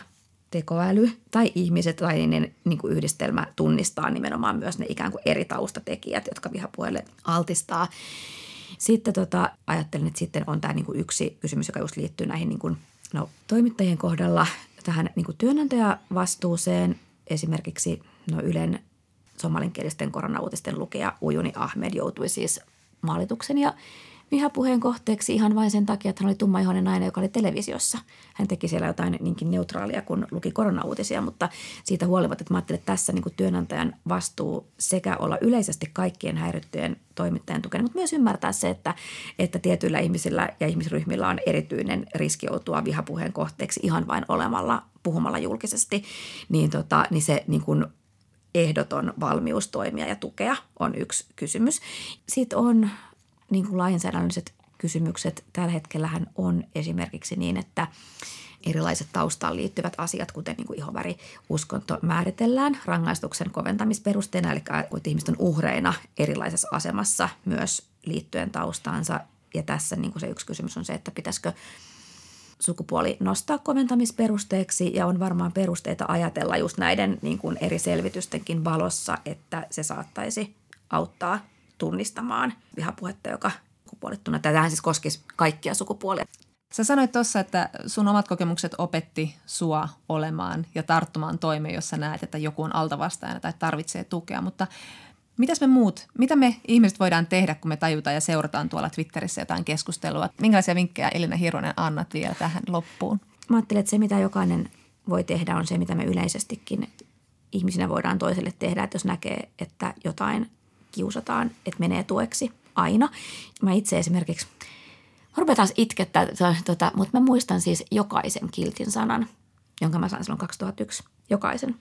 tekoäly tai ihmiset tai niiden niin kuin yhdistelmä tunnistaa nimenomaan myös ne ikään kuin eri taustatekijät, jotka vihapuheelle altistaa. Sitten ajattelen, että sitten on tämä niin kuin yksi kysymys, joka just liittyy näihin niin kuin, toimittajien kohdalla tähän niin kuin työnantajavastuuseen. Esimerkiksi Ylen somalinkielisten koronauutisten lukija Ujuni Ahmed joutui siis maalituksen ja vihapuheen kohteeksi ihan vain sen takia, että hän oli tummaihoinen nainen, joka oli televisiossa. Hän teki siellä jotain niinkin neutraalia, kun luki koronauutisia, mutta siitä huolimatta, että mä ajattelin, että tässä niin kuin työnantajan vastuu sekä olla yleisesti kaikkien häirittyjen toimittajien tukena, mutta myös ymmärtää se, että tietyillä ihmisillä ja ihmisryhmillä on erityinen riski joutua vihapuheen kohteeksi ihan vain puhumalla julkisesti, niin se niin kuin ehdoton valmius toimia ja tukea on yksi kysymys. Sitten on niin kuin lainsäädännölliset kysymykset. Tällä hetkellähän on esimerkiksi niin, että erilaiset taustaan liittyvät asiat, kuten niin kuin ihoväri, uskonto, määritellään rangaistuksen koventamisperusteena, eli että ihmiset on uhreina erilaisessa asemassa myös liittyen taustaansa. Ja tässä niin kuin se yksi kysymys on se, että pitäisikö sukupuoli nostaa koventamisperusteeksi, ja on varmaan perusteita ajatella just näiden niin kuin eri selvitystenkin valossa, että se saattaisi auttaa tunnistamaan vihapuhetta, joka sukupuolittuna. Tämähän siis koskisi kaikkia sukupuolia. Sä sanoit tuossa, että sun omat kokemukset opetti sua olemaan ja tarttumaan toimeen, jossa näet, että joku on altavastaajana tai tarvitsee tukea, mutta mitäs me muut, mitä me ihmiset voidaan tehdä, kun me tajutaan ja seurataan tuolla Twitterissä jotain keskustelua? Minkälaisia vinkkejä, Elina Hirvonen, annat vielä tähän loppuun? Mä ajattelen, että se, mitä jokainen voi tehdä, on se, mitä me yleisestikin ihmisinä voidaan toiselle tehdä, että jos näkee, että jotain kiusataan, että menee tueksi aina. Mä itse esimerkiksi, rupean itkettää, mutta mä muistan siis jokaisen kiltin sanan, jonka mä sain silloin 2001. Jokaisen.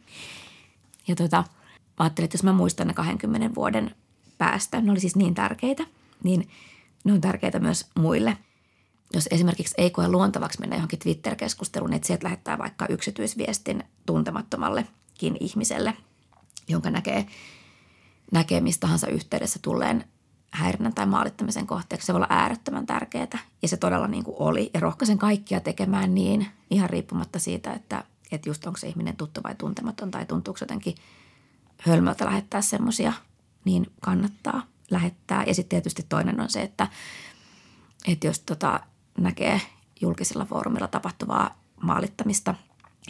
Ja mä ajattelin, että jos mä muistan ne 20 vuoden päästä, ne oli siis niin tärkeitä, niin ne on tärkeitä myös muille. jos esimerkiksi ei koe luontavaksi mennä johonkin Twitter-keskusteluun, että sieltä lähettää vaikka yksityisviestin tuntemattomallekin ihmiselle, jonka näkee mistä tahansa yhteydessä tulleen häirinnän tai maalittamisen kohteeksi. Se voi olla äärettömän tärkeää ja se todella niin kuin oli. Ja rohkaisen kaikkia tekemään niin ihan riippumatta siitä, että just onko se ihminen tuttu vai tuntematon tai tuntuuko jotenkin hölmöltä lähettää semmoisia, niin kannattaa lähettää. Ja sitten tietysti toinen on se, että jos näkee julkisella foorumilla tapahtuvaa maalittamista,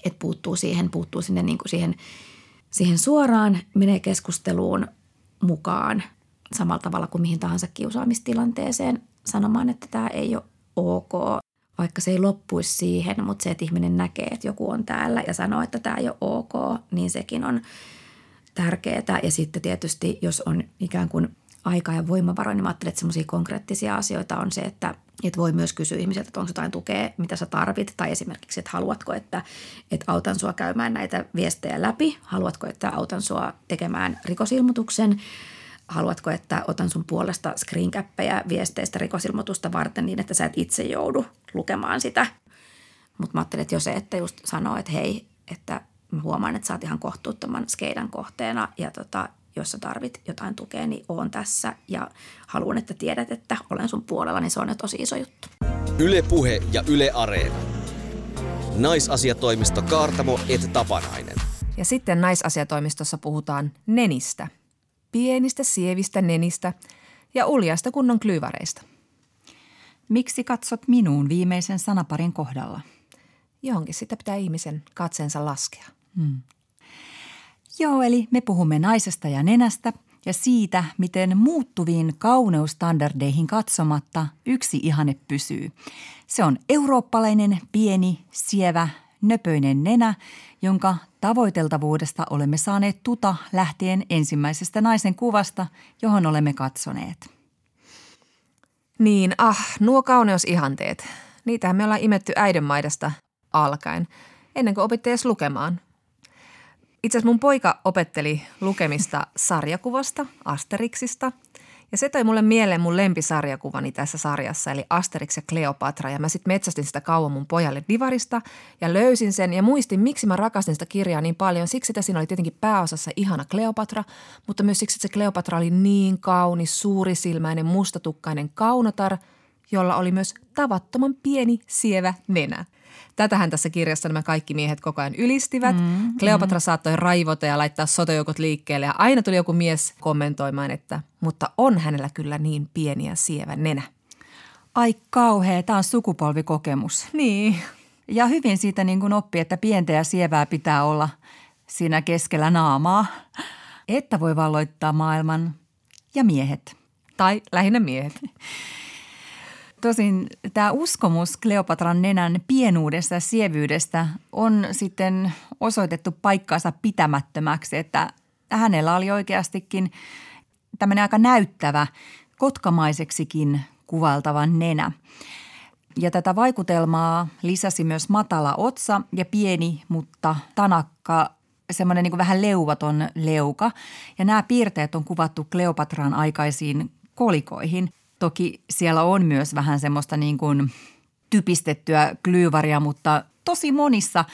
että puuttuu sinne niin kuin siihen suoraan, menee keskusteluun mukaan samalla tavalla kuin mihin tahansa kiusaamistilanteeseen sanomaan, että tämä ei ole ok, vaikka se ei loppuisi siihen, mutta se, että ihminen näkee, että joku on täällä ja sanoo, että tämä ei ole ok, niin sekin on tärkeää. Ja sitten tietysti, jos on ikään kuin aikaa ja voimavaroja, niin mä ajattelen, että semmoisia konkreettisia asioita on se, että voi myös kysyä ihmisiltä, että onko jotain tukea, mitä sä tarvit, tai esimerkiksi, että haluatko, että autan sua käymään näitä viestejä läpi, haluatko, että autan sua tekemään rikosilmoituksen, haluatko, että otan sun puolesta screencappeja viesteistä rikosilmoitusta varten niin, että sä et itse joudu lukemaan sitä. Mutta mä ajattelin, että jo se, että just sanoo, että hei, että mä huomaan, että sä oot ihan kohtuuttoman skeidan kohteena ja jos sä tarvit jotain tukea, niin oon tässä ja haluan, että tiedät, että olen sun puolella, niin se on jo tosi iso juttu. Yle Puhe ja Yle Areena. Naisasiatoimisto Kaartamo et Tapanainen. Ja sitten naisasiatoimistossa puhutaan nenistä. Pienistä sievistä nenistä ja uljasta kunnon klyyvareista. Miksi katsot minuun viimeisen sanaparin kohdalla? Johonkin sitä pitää ihmisen katseensa laskea. Joo, eli me puhumme naisesta ja nenästä ja siitä, miten muuttuviin kauneustandardeihin katsomatta yksi ihanne pysyy. Se on eurooppalainen, pieni, sievä, nöpöinen nenä, jonka tavoiteltavuudesta olemme saaneet tuta lähtien ensimmäisestä naisen kuvasta, johon olemme katsoneet. Niin, nuo kauneusihanteet. Niitähän me ollaan imetty äidinmaidasta alkaen, ennen kuin opitte edes lukemaan. Itse asiassa mun poika opetteli lukemista sarjakuvasta, Asterixista. Ja se toi mulle mieleen mun lempisarjakuvani tässä sarjassa, eli Asterix ja Kleopatra. Ja mä sitten metsästin sitä kauan mun pojalle divarista ja löysin sen ja muistin, miksi mä rakastin sitä kirjaa niin paljon. Siksi, että siinä oli tietenkin pääosassa ihana Kleopatra, mutta myös siksi, että se Kleopatra oli niin kaunis, suurisilmäinen, mustatukkainen kaunotar, jolla oli myös tavattoman pieni, sievä nenä. Tätähän tässä kirjassa nämä kaikki miehet koko ajan ylistivät. Kleopatra saattoi raivota ja laittaa sotajoukot liikkeelle ja aina tuli joku mies kommentoimaan, että mutta on hänellä kyllä niin pieni ja sievä nenä. Ai kauhea, tämä on sukupolvikokemus. Niin. Ja hyvin siitä niin kuin oppii, että pientä ja sievää pitää olla siinä keskellä naamaa, että voi valloittaa maailman ja miehet. Tai lähinnä miehet. Tosin tämä uskomus Kleopatran nenän pienuudesta ja sievyydestä on sitten osoitettu paikkaansa pitämättömäksi, että hänellä oli oikeastikin tämmöinen aika näyttävä, kotkamaiseksikin kuvailtava nenä. Ja tätä vaikutelmaa lisäsi myös matala otsa ja pieni, mutta tanakka, semmoinen niin kuin vähän leuvaton leuka. Ja nämä piirteet on kuvattu Kleopatran aikaisiin kolikoihin. Toki siellä on myös vähän semmoista niin kuin typistettyä klyyvaria, mutta tosi monissa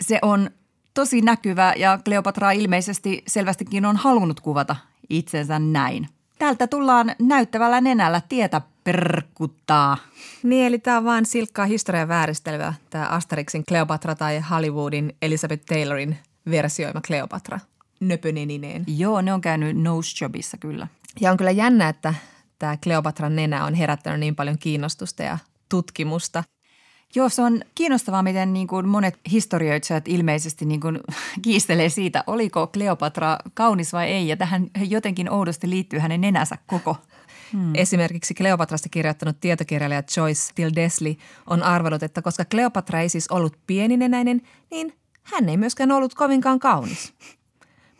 se on tosi näkyvä ja Kleopatra ilmeisesti selvästikin on halunnut kuvata itsensä näin. Täältä tullaan näyttävällä nenällä tietä perkuttaa. Niin, eli tämä on vaan silkkaa historian vääristelyä, tämä Asterixin Kleopatra tai Hollywoodin Elizabeth Taylorin versioima Kleopatra nöpönenineen. Joo, ne on käynyt Noosejobissa kyllä. Ja on kyllä jännä, että tämä Kleopatran nenä on herättänyt niin paljon kiinnostusta ja tutkimusta. Joo, se on kiinnostavaa, miten niin kuin monet historioitsijat ilmeisesti niin kuin kiistelee siitä, oliko Kleopatra kaunis vai ei. Ja tähän jotenkin oudosti liittyy hänen nenänsä koko. Esimerkiksi Kleopatrasta kirjoittanut tietokirjailija Joyce Tyldesley on arvellut, että koska Kleopatra ei siis ollut pieninenäinen, niin hän ei myöskään ollut kovinkaan kaunis.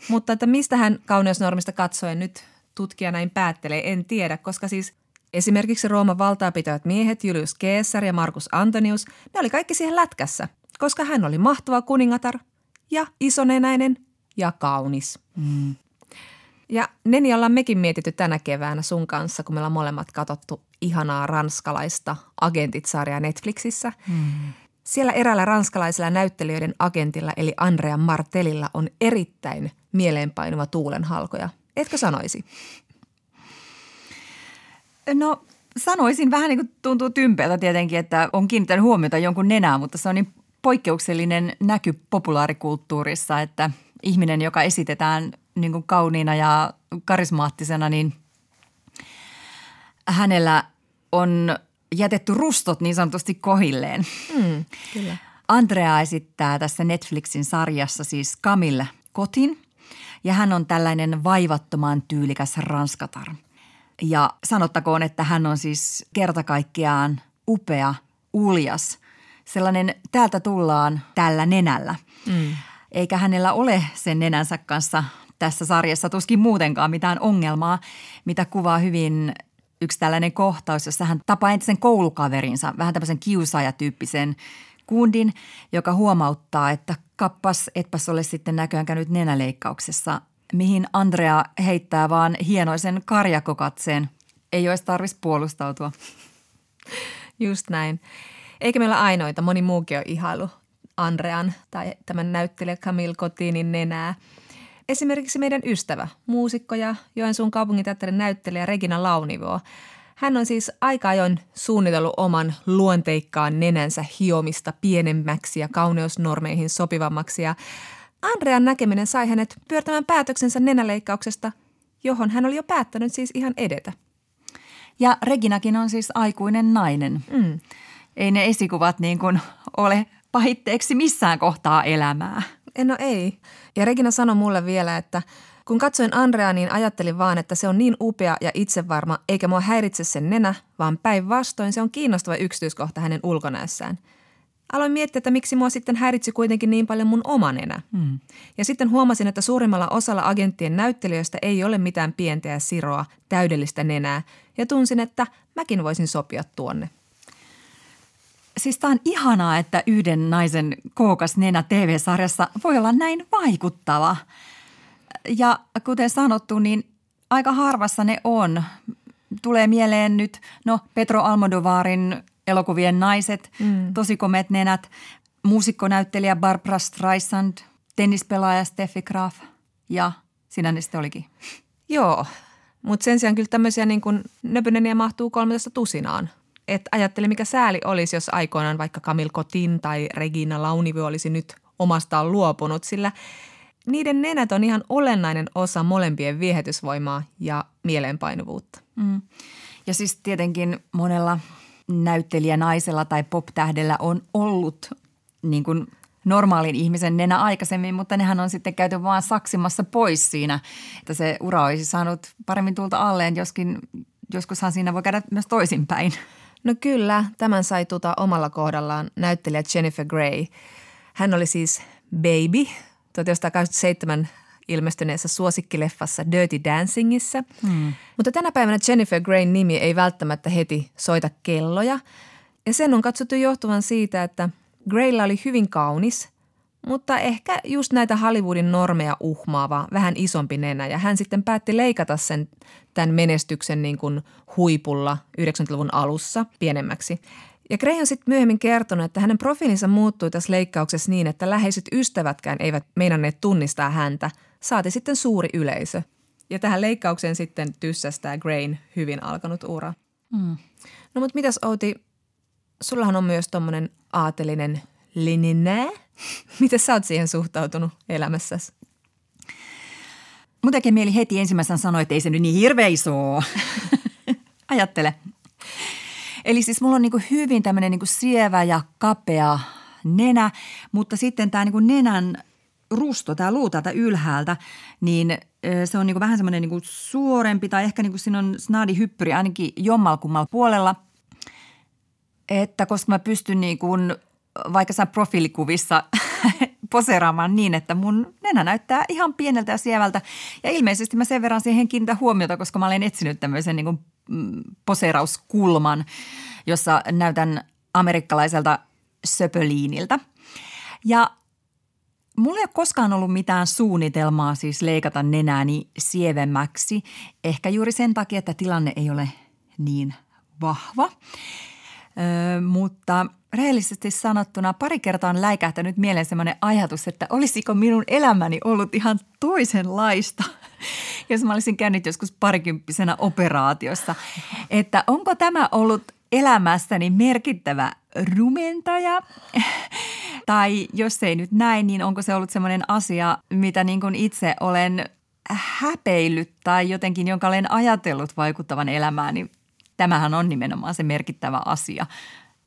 Mutta että mistä hän kauneusnormista katsoen nyt tutkija näin päättelee, en tiedä, koska siis esimerkiksi Rooman valtaa pitävät miehet Julius Caesar ja Marcus Antonius, ne oli kaikki siihen lätkässä, koska hän oli mahtava kuningatar ja isonenäinen ja kaunis. Ja neni ollaan mekin mietitty tänä keväänä sun kanssa, kun me ollaan molemmat katsottu ihanaa ranskalaista Agentit-sarjaa Netflixissä. Mm. Siellä eräällä ranskalaisella näyttelijöiden agentilla eli Andrea Martelilla on erittäin mieleenpainuva tuulenhalkoja. Etkö sanoisi? No sanoisin vähän niin kuin tuntuu tympeältä tietenkin, että on kiinnittänyt huomiota jonkun nenään, mutta se on niin poikkeuksellinen näky populaarikulttuurissa, että ihminen, joka esitetään niin kuin kauniina ja karismaattisena, niin hänellä on jätetty rustot niin sanotusti kohilleen. Mm, kyllä. Andrea esittää tässä Netflixin sarjassa siis Camille Cottin ja hän on tällainen vaivattoman tyylikäs ranskatar. Ja sanottakoon, että hän on siis kertakaikkiaan upea, uljas, sellainen täältä tullaan tällä nenällä. Mm. Eikä hänellä ole sen nenänsä kanssa tässä sarjassa tuskin muutenkaan mitään ongelmaa, mitä kuvaa hyvin yksi tällainen kohtaus, jossa hän tapaa entisen koulukaverinsa, vähän tämmöisen kiusaajatyyppisen kundin, joka huomauttaa, että kappas, etpäs ole sitten näköjään käynyt nenäleikkauksessa, mihin Andrea heittää vaan hienoisen karjakokatseen. Ei olisi tarvitsisi puolustautua. Just näin. Eikä meillä ainoita, moni muukin on ihailu Andrean tai tämän näyttelijä Camille Cottinin nenää. Esimerkiksi meidän ystävä, muusikko ja Joensuun kaupunginteatterin näyttelijä Regina Launivo. Hän on siis aika ajoin suunnitellut oman luonteikkaan nenänsä hiomista pienemmäksi ja kauneusnormeihin sopivammaksi. Ja Andrean näkeminen sai hänet pyörtämään päätöksensä nenäleikkauksesta, johon hän oli jo päättänyt siis ihan edetä. Ja Reginakin on siis aikuinen nainen. Mm. Ei ne esikuvat niin kuin ole pahitteeksi missään kohtaa elämää. No ei. Ja Regina sanoi mulle vielä, että kun katsoin Andrea, niin ajattelin vaan, että se on niin upea ja itsevarma, eikä mua häiritse sen nenä, vaan päinvastoin se on kiinnostava yksityiskohta hänen ulkonäössään. Aloin miettiä, että miksi mua sitten häiritsi kuitenkin niin paljon mun oma nenä. Mm. Ja sitten huomasin, että suurimmalla osalla agenttien näyttelijöistä ei ole mitään pienteä siroa, täydellistä nenää. Ja tunsin, että mäkin voisin sopia tuonne. Siis tämä on ihanaa, että yhden naisen kookas nenä TV-sarjassa voi olla näin vaikuttava. Ja kuten sanottu, niin aika harvassa ne on. Tulee mieleen nyt, no Pedro Almodóvarin elokuvien naiset, tosi komeat nenät, muusikkonäyttelijä Barbra Streisand, tennispelaaja Steffi Graf ja sinä ne sitten olikin. Joo, mutta sen sijaan kyllä tämmöisiä niin kuin nöpyneniä mahtuu 13 tusinaan. Että ajattele, mikä sääli olisi, jos aikoinaan vaikka Camille Cottin tai Regina Launivo olisi nyt omastaan luopunut, sillä niiden nenät on ihan olennainen osa molempien viehätysvoimaa ja mieleenpainuvuutta. Mm. Ja siis tietenkin monella näyttelijänaisella tai pop-tähdellä on ollut niin kuin normaalin ihmisen nenä aikaisemmin, mutta nehän on sitten käyty vaan saksimassa pois siinä, että se ura olisi saanut paremmin tuulta alleen, joskushan siinä voi käydä myös toisinpäin. No kyllä, tämän sai tuta omalla kohdallaan näyttelijä Jennifer Grey. Hän oli siis Baby 1987 ilmestyneessä suosikkileffassa Dirty Dancingissa. Mm. Mutta tänä päivänä Jennifer Greyn nimi ei välttämättä heti soita kelloja. Ja sen on katsottu johtuvan siitä, että Greyllä oli hyvin kaunis, mutta ehkä just näitä Hollywoodin normeja uhmaava, vähän isompi nenä. Ja hän sitten päätti leikata sen tämän menestyksen niin kuin huipulla 90-luvun alussa pienemmäksi. Ja Grey on sitten myöhemmin kertonut, että hänen profiilinsa muuttui tässä leikkauksessa niin, että läheiset ystävätkään eivät meinanneet tunnistaa häntä. Saati sitten suuri yleisö. Ja tähän leikkaukseen sitten tyssästää Greyn hyvin alkanut ura. Mm. No mutta mitäs Outi, sullahan on myös tommonen aatelinen linenä. Miten sä oot siihen suhtautunut elämässäsi? Mun tekee mieli heti ensimmäisenä sanoa, että ei se nyt niin hirveä iso. Ajattele. Eli siis mulla on niin kuin hyvin tämmöinen niin kuin sievä ja kapea nenä, mutta sitten tämä niin kuin nenän rusto, tämä luu täältä ylhäältä, niin se on niin kuin vähän semmoinen niin kuin suorempi tai ehkä niin kuin siinä on snadihyppyri ainakin jommalkummalla puolella, että koska mä pystyn niin kuin vaikka sä profiilikuvissa poseeraamaan niin, että mun nenä näyttää ihan pieneltä ja sievältä. Ja ilmeisesti mä sen verran siihen kiinnitän huomiota, koska mä olen etsinyt tämmöisen niin kuin poseerauskulman, jossa näytän amerikkalaiselta söpöliiniltä. Ja mulla ei ole koskaan ollut mitään suunnitelmaa siis leikata nenääni sievemmäksi. Ehkä juuri sen takia, että tilanne ei ole niin vahva, mutta rehellisesti sanottuna pari kertaa on läikähtänyt mieleen semmoinen ajatus, että olisiko minun elämäni ollut ihan toisenlaista, jos mä olisin käynyt joskus parikymppisenä operaatiossa. Että onko tämä ollut elämässäni merkittävä rumentaja? Tai jos ei nyt näin, niin onko se ollut semmoinen asia, mitä niin kuin itse olen häpeillyt tai jotenkin, jonka olen ajatellut vaikuttavan elämääni? Niin tämähän on nimenomaan se merkittävä asia,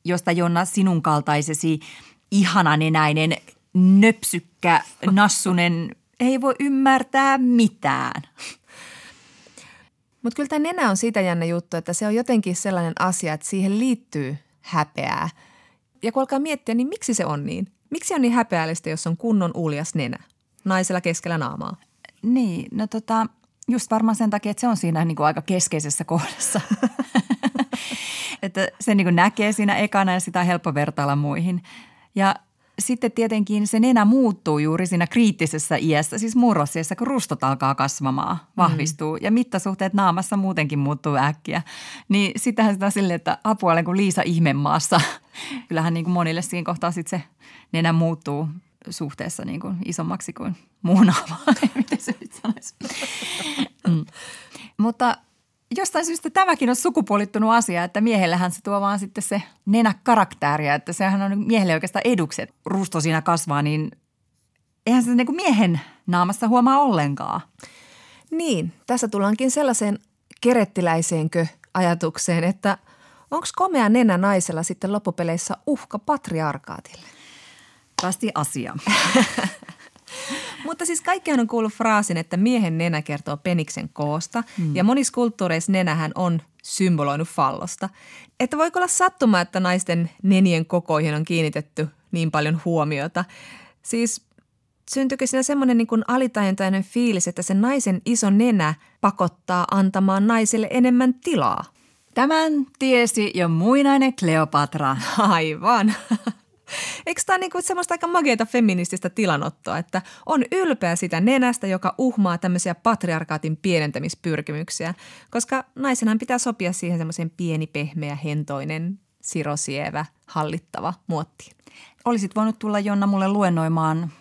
josta Jonna sinun kaltaisesi ihananenäinen, nöpsykkä, nassunen ei voi ymmärtää mitään. Mutta kyllä tämä nenä on siitä jännä juttu, että se on jotenkin sellainen asia, että siihen liittyy häpeää. Ja kun alkaa miettiä, niin miksi se on niin? Miksi on niin häpeällistä, jos on kunnon uljas nenä naisella keskellä naamaa? Niin, no just varmaan sen takia, että se on siinä niin kuin aika keskeisessä kohdassa. Että se niin kuin näkee siinä ekana ja sitä on helppo vertailla muihin. Ja sitten tietenkin se nenä muuttuu juuri siinä kriittisessä iässä, siis murrosiässä, kun rustot alkaa kasvamaan, vahvistuu. Ja mittasuhteet naamassa muutenkin muuttuu äkkiä. Niin sitähän sitä silleen, että apua olen kuin Liisa Ihmemaassa. Kyllähän niin kuin monille siinä kohtaa sitten se nenä muuttuu suhteessa niin kuin isommaksi kuin muu naama. Miten se nyt sanoisi? Mutta jostain syystä tämäkin on sukupuolittunut asia, että miehellähän se tuo vaan sitten se nenäkaraktääriä, että sehän on miehelle oikeastaan eduksi, että rusto siinä kasvaa, niin eihän se niin kuin miehen naamassa huomaa ollenkaan. Niin, tässä tullaankin sellaiseen kerettiläiseenkö ajatukseen, että onko komea nenä naisella sitten loppupeleissä uhka patriarkaatille? Päästi asia. Mutta siis kaikkihan on kuullut fraasin, että miehen nenä kertoo peniksen koosta ja monissa kulttuureissa nenähän on symboloinut fallosta. Että voiko olla sattuma, että naisten nenien kokoihin on kiinnitetty niin paljon huomiota? Siis syntyykö siinä semmoinen niin kuin alitajuntainen fiilis, että sen naisen iso nenä pakottaa antamaan naiselle enemmän tilaa? Tämän tiesi jo muinainen Kleopatra. Aivan. Eikö tämä ole niinku semmoista aika mageita feminististä tilanottoa, että on ylpeä sitä nenästä, joka uhmaa tämmöisiä patriarkaatin pienentämispyrkimyksiä, koska naisenhan pitää sopia siihen semmoisen pieni, pehmeä, hentoinen, sirosievä, hallittava muottiin. Olisit voinut tulla, Jonna, mulle luennoimaan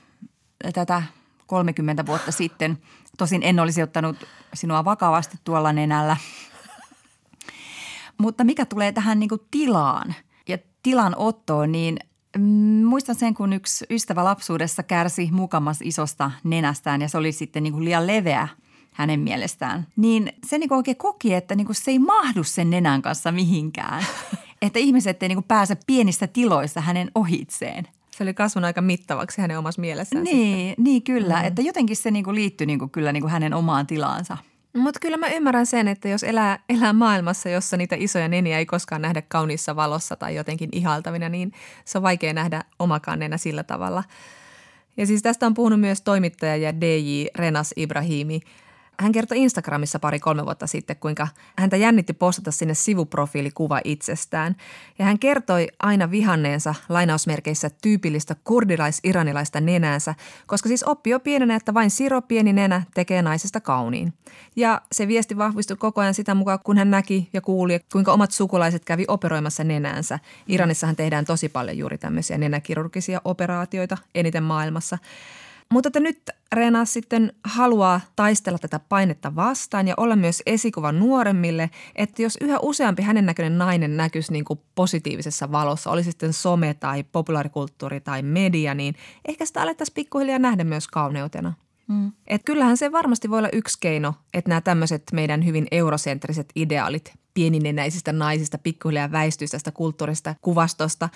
tätä 30 vuotta sitten. Tosin en olisi ottanut sinua vakavasti tuolla nenällä. Mutta mikä tulee tähän niinku tilaan ja tilanottoon, niin muistan sen, kun yksi ystävä lapsuudessa kärsi mukamas isosta nenästään ja se oli sitten niin kuin liian leveä hänen mielestään. Niin se niin kuin oikein koki, että niin kuin se ei mahdu sen nenän kanssa mihinkään. Että ihmiset ei niin kuin pääse pienissä tiloissa hänen ohitseen. Se oli kasvun aika mittavaksi hänen omassa mielessään. Niin kyllä. Mm-hmm. Että jotenkin se niin kuin liittyi niin kuin kyllä niin kuin hänen omaan tilaansa. Mutta kyllä mä ymmärrän sen, että jos elää maailmassa, jossa niitä isoja neniä ei koskaan nähdä kauniissa valossa tai jotenkin ihaltavina, niin se on vaikea nähdä omakaan nenä sillä tavalla. Ja siis tästä on puhunut myös toimittaja ja DJ Renas Ibrahimi. Hän kertoi Instagramissa 3 vuotta sitten, kuinka häntä jännitti postata sinne sivuprofiilikuva itsestään. Ja hän kertoi aina vihanneensa lainausmerkeissä tyypillistä kurdilais-iranilaista nenäänsä, koska siis oppi jo pienenä, että vain pieni nenä tekee naisesta kauniin. Ja se viesti vahvistui koko ajan sitä mukaan, kun hän näki ja kuuli, kuinka omat sukulaiset kävi operoimassa nenäänsä. Iranissahan tehdään tosi paljon juuri tämmöisiä nenäkirurgisia operaatioita eniten maailmassa. Mutta että nyt Renas sitten haluaa taistella tätä painetta vastaan ja olla myös esikuva nuoremmille, että jos yhä useampi hänen näköinen nainen näkyisi niin kuin positiivisessa valossa, oli sitten some tai populaarikulttuuri tai media, niin ehkä sitä alettaisiin pikkuhiljaa nähdä myös kauneutena. Että kyllähän se varmasti voi olla yksi keino, että nämä tämmöiset meidän hyvin eurosentriset ideaalit pieninenäisistä naisista, pikkuhiljaa väistyistä tästä kulttuurista kuvastosta,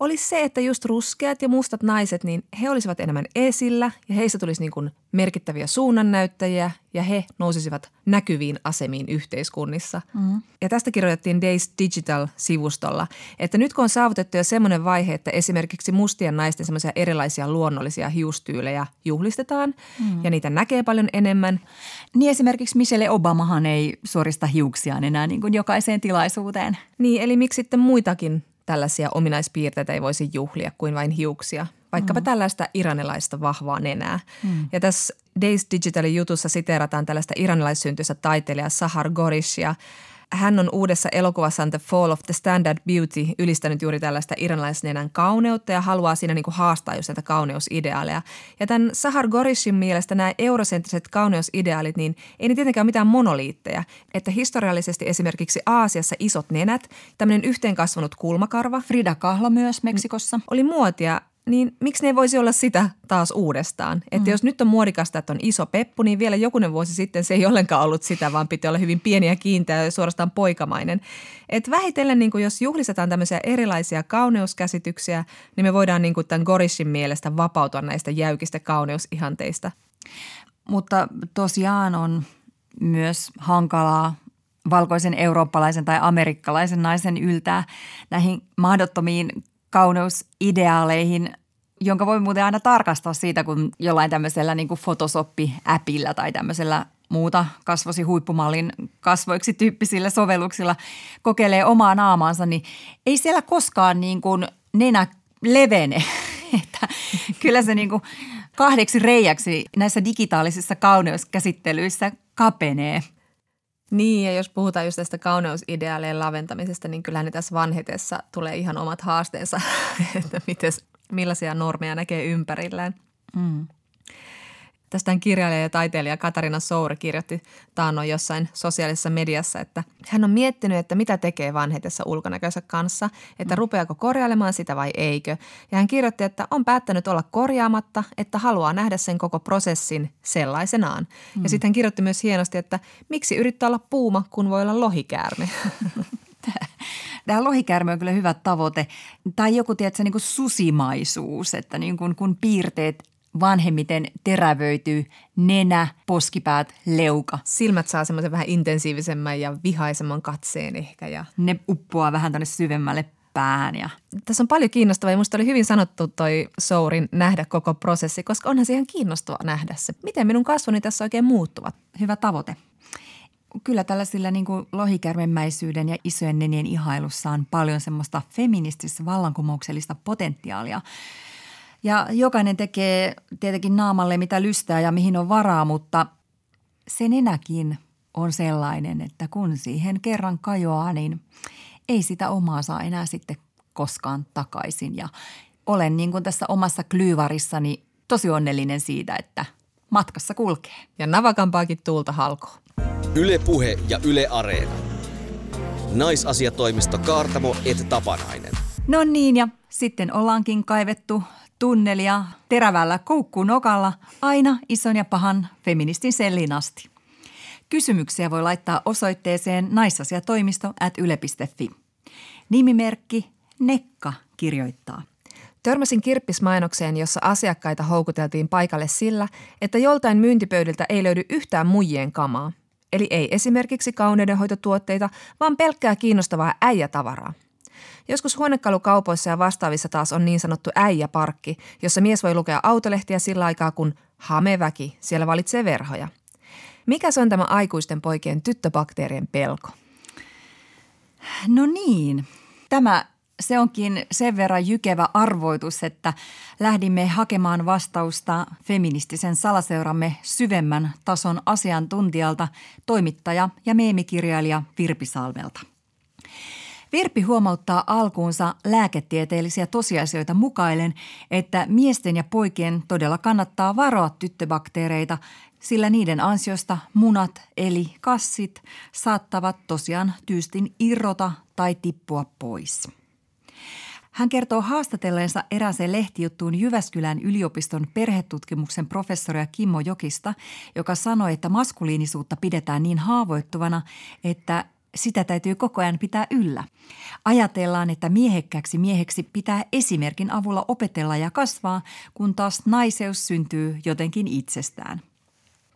olisi se, että just ruskeat ja mustat naiset, niin he olisivat enemmän esillä ja heistä tulisi niin kuin merkittäviä suunnannäyttäjiä ja he nousisivat näkyviin asemiin yhteiskunnissa. Ja tästä kirjoitettiin Days Digital-sivustolla, että nyt kun on saavutettu jo semmoinen vaihe, että esimerkiksi mustien naisten semmoisia erilaisia luonnollisia hiustyylejä juhlistetaan ja niitä näkee paljon enemmän. Niin esimerkiksi Michelle Obamahan ei suorista hiuksiaan enää niin kuin jokaiseen tilaisuuteen. Niin, eli miksi sitten muitakin tällaisia ominaispiirteitä ei voisi juhlia kuin vain hiuksia, vaikkapa tällaista iranilaista vahvaa nenää. Ja tässä Days Digitalin jutussa siteerataan tällaista iranilaissyntyistä taiteilijaa Sahar Gorishia. Hän on uudessa elokuvassaan The Fall of the Standard Beauty ylistänyt juuri tällaista iranilaisnenän kauneutta ja haluaa siinä niin kuin haastaa just näitä kauneusideaaleja. Ja tämän Sahar Gorishin mielestä nämä eurosentriset kauneusideaalit, niin ei ne tietenkään ole mitään monoliitteja. Että historiallisesti esimerkiksi Aasiassa isot nenät, tämmöinen yhteen kasvanut kulmakarva. Frida Kahlo myös Meksikossa. Oli muotia. Niin miksi ne voisi olla sitä taas uudestaan? Että jos nyt on muodikasta, että on iso peppu, niin vielä jokunen vuosi sitten se ei ollenkaan ollut sitä, vaan piti olla hyvin pieni ja kiinteä ja suorastaan poikamainen. Että vähitellen, niin kuin jos juhlistetaan tämmöisiä erilaisia kauneuskäsityksiä, niin me voidaan niin kuin tämän Gorishin mielestä vapautua näistä jäykistä kauneusihanteista. Mutta tosiaan on myös hankalaa valkoisen eurooppalaisen tai amerikkalaisen naisen yltää näihin mahdottomiin kauneusideaaleihin, jonka voi muuten aina tarkastaa siitä, kun jollain tämmöisellä niin kuin Photoshop-äpillä tai tämmöisellä muuta kasvosi huippumallin kasvoiksi tyyppisillä sovelluksilla kokeilee omaa naamaansa, niin ei siellä koskaan niin kuin nenä levene. Että kyllä se niin kuin 2 reiäksi näissä digitaalisissa kauneuskäsittelyissä kapenee. Niin, ja jos puhutaan just tästä kauneusideaalien laventamisesta, niin kyllähän ne tässä vanhetessa tulee ihan omat haasteensa, että millaisia normeja näkee ympärillään. Mm. Tästä kirjailija ja taiteilija Katarina Souri kirjoitti taannoin jossain sosiaalisessa mediassa, että hän on miettinyt, että mitä tekee vanhetessa ulkonäkönsä kanssa, että rupeako korjailemaan sitä vai eikö. Ja hän kirjoitti, että on päättänyt olla korjaamatta, että haluaa nähdä sen koko prosessin sellaisenaan. Ja sitten hän kirjoitti myös hienosti, että miksi yrittää olla puuma, kun voi olla lohikäärme. Tämä lohikäärme on kyllä hyvä tavoite. Tai joku, tiedätkö, niin kuin susimaisuus, että niin kuin, kun piirteet vanhemmiten terävöityy nenä, poskipäät, leuka. Silmät saa semmoisen vähän intensiivisemmän ja vihaisemman katseen ehkä. Ja ne uppoaa vähän tuonne syvemmälle pään. Ja tässä on paljon kiinnostavaa ja musta oli hyvin sanottu toi Sourin nähdä koko prosessi, koska onhan se ihan kiinnostava nähdä se. Miten minun kasvoni tässä oikein muuttuvat? Hyvä tavoite. Kyllä tällaisilla niin kuin lohikärmemäisyyden ja isojen nenien ihailussa on paljon semmoista feminististä vallankumouksellista potentiaalia. Ja jokainen tekee tietenkin naamalle mitä lystää ja mihin on varaa, mutta se nenäkin on sellainen, että kun siihen kerran kajoaa, niin ei sitä omaa saa enää sitten koskaan takaisin. Ja olen niin kuin tässä omassa klyyvarissani tosi onnellinen siitä, että matkassa kulkee. Ja navakampaakin tuulta halkoo. Yle Puhe ja Yle Areena. Naisasiatoimisto Kaartamo et Tapanainen. No niin, ja sitten ollaankin kaivettu tunnelia terävällä koukkunokalla aina ison ja pahan feministin selliin asti. Kysymyksiä voi laittaa osoitteeseen naisasiatoimisto@yle.fi. Nimimerkki Nekka kirjoittaa. Törmäsin kirppismainokseen, jossa asiakkaita houkuteltiin paikalle sillä, että joltain myyntipöydiltä ei löydy yhtään muijien kamaa. Eli ei esimerkiksi kauneudenhoitotuotteita, vaan pelkkää kiinnostavaa äijätavaraa. Joskus huonekalukaupoissa ja vastaavissa taas on niin sanottu äijäparkki, jossa mies voi lukea autolehtiä sillä aikaa, kun hameväki siellä valitsee verhoja. Mikä se on tämä aikuisten poikien tyttöbakteerien pelko? No niin, se onkin sen verran jykevä arvoitus, että lähdimme hakemaan vastausta feministisen salaseuramme syvemmän tason asiantuntijalta, toimittaja ja meemikirjailija Virpi Salmelta. Virpi huomauttaa alkuunsa lääketieteellisiä tosiasioita mukailen, että miesten ja poikien todella kannattaa varoa tyttöbakteereita, sillä niiden ansiosta munat eli kassit saattavat tosiaan tyystin irrota tai tippua pois. Hän kertoo haastatelleensa erääseen lehtijuttuun Jyväskylän yliopiston perhetutkimuksen professoria Kimmo Jokista, joka sanoi, että maskuliinisuutta pidetään niin haavoittuvana, että sitä täytyy koko ajan pitää yllä. Ajatellaan, että miehekkääksi mieheksi pitää esimerkin avulla opetella ja kasvaa, kun taas naiseus syntyy jotenkin itsestään.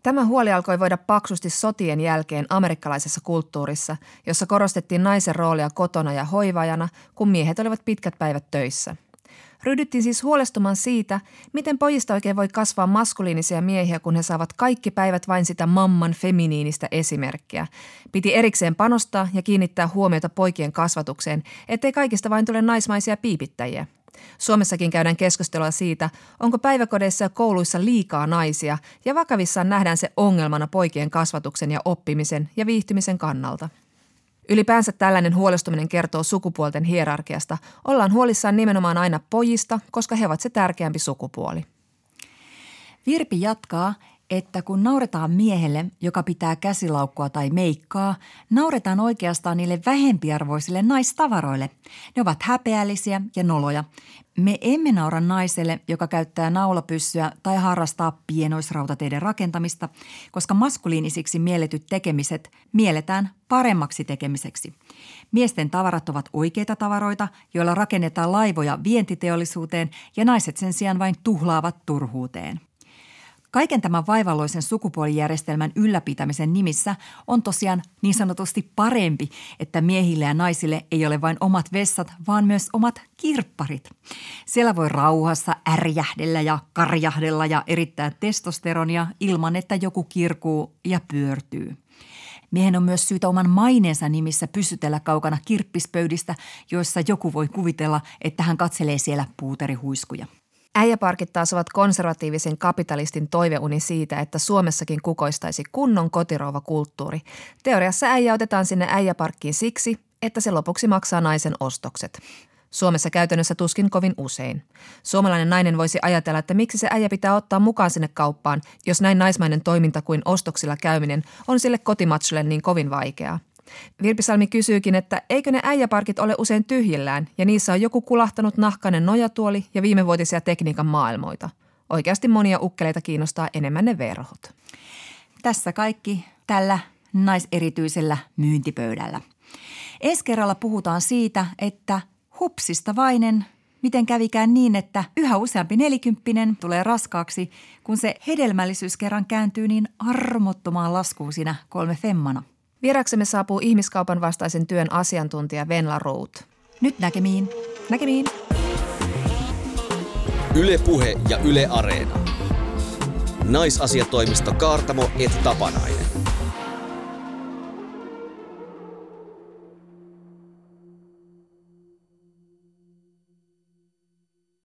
Tämä huoli alkoi voida paksusti sotien jälkeen amerikkalaisessa kulttuurissa, jossa korostettiin naisen roolia kotona ja hoivaajana, kun miehet olivat pitkät päivät töissä. Ryhdyttiin siis huolestumaan siitä, miten pojista oikein voi kasvaa maskuliinisia miehiä, kun he saavat kaikki päivät vain sitä mamman feminiinistä esimerkkiä. Piti erikseen panostaa ja kiinnittää huomiota poikien kasvatukseen, ettei kaikista vain tule naismaisia piipittäjiä. Suomessakin käydään keskustelua siitä, onko päiväkodeissa ja kouluissa liikaa naisia ja vakavissaan nähdään se ongelmana poikien kasvatuksen ja oppimisen ja viihtymisen kannalta. Ylipäänsä tällainen huolestuminen kertoo sukupuolten hierarkiasta. Ollaan huolissaan nimenomaan aina pojista, koska he ovat se tärkeämpi sukupuoli. Virpi jatkaa, että kun nauretaan miehelle, joka pitää käsilaukkua tai meikkaa, nauretaan oikeastaan niille vähempiarvoisille naistavaroille. Ne ovat häpeällisiä ja noloja. Me emme naura naiselle, joka käyttää naulapyssyä tai harrastaa pienoisrautateiden rakentamista, koska maskuliinisiksi mielletyt tekemiset mielletään paremmaksi tekemiseksi. Miesten tavarat ovat oikeita tavaroita, joilla rakennetaan laivoja vientiteollisuuteen ja naiset sen sijaan vain tuhlaavat turhuuteen. Kaiken tämän vaivalloisen sukupuolijärjestelmän ylläpitämisen nimissä on tosiaan niin sanotusti parempi, että miehille ja naisille ei ole vain omat vessat, vaan myös omat kirpparit. Siellä voi rauhassa ärjähdellä ja karjahdella ja erittää testosteronia ilman, että joku kirkuu ja pyörtyy. Miehen on myös syytä oman maineensa nimissä pysytellä kaukana kirppispöydistä, joissa joku voi kuvitella, että hän katselee siellä puuterihuiskuja. Äijäparkit taas ovat konservatiivisen kapitalistin toiveuni siitä, että Suomessakin kukoistaisi kunnon kotirouvakulttuuri. Teoriassa äijä otetaan sinne äijäparkkiin siksi, että se lopuksi maksaa naisen ostokset. Suomessa käytännössä tuskin kovin usein. Suomalainen nainen voisi ajatella, että miksi se äijä pitää ottaa mukaan sinne kauppaan, jos näin naismainen toiminta kuin ostoksilla käyminen on sille kotimatsulle niin kovin vaikeaa. Virpi Salmi kysyykin, että eikö ne äijäparkit ole usein tyhjillään ja niissä on joku kulahtanut nahkainen nojatuoli ja viimevuotisia tekniikan maailmoita. Oikeasti monia ukkeleita kiinnostaa enemmän ne verhot. Tässä kaikki tällä naiserityisellä myyntipöydällä. Ensi kerralla puhutaan siitä, että hupsista vainen, miten kävikään niin, että yhä useampi nelikymppinen tulee raskaaksi, kun se hedelmällisyys kerran kääntyy niin armottomaan laskuun siinä kolme femmana. Vieraksemme saapuu ihmiskaupan vastaisen työn asiantuntija Venla Roth. Nyt näkemiin. Näkemiin. Yle Puhe ja Yle Areena. Naisasiatoimisto Kaartamo et Tapanainen.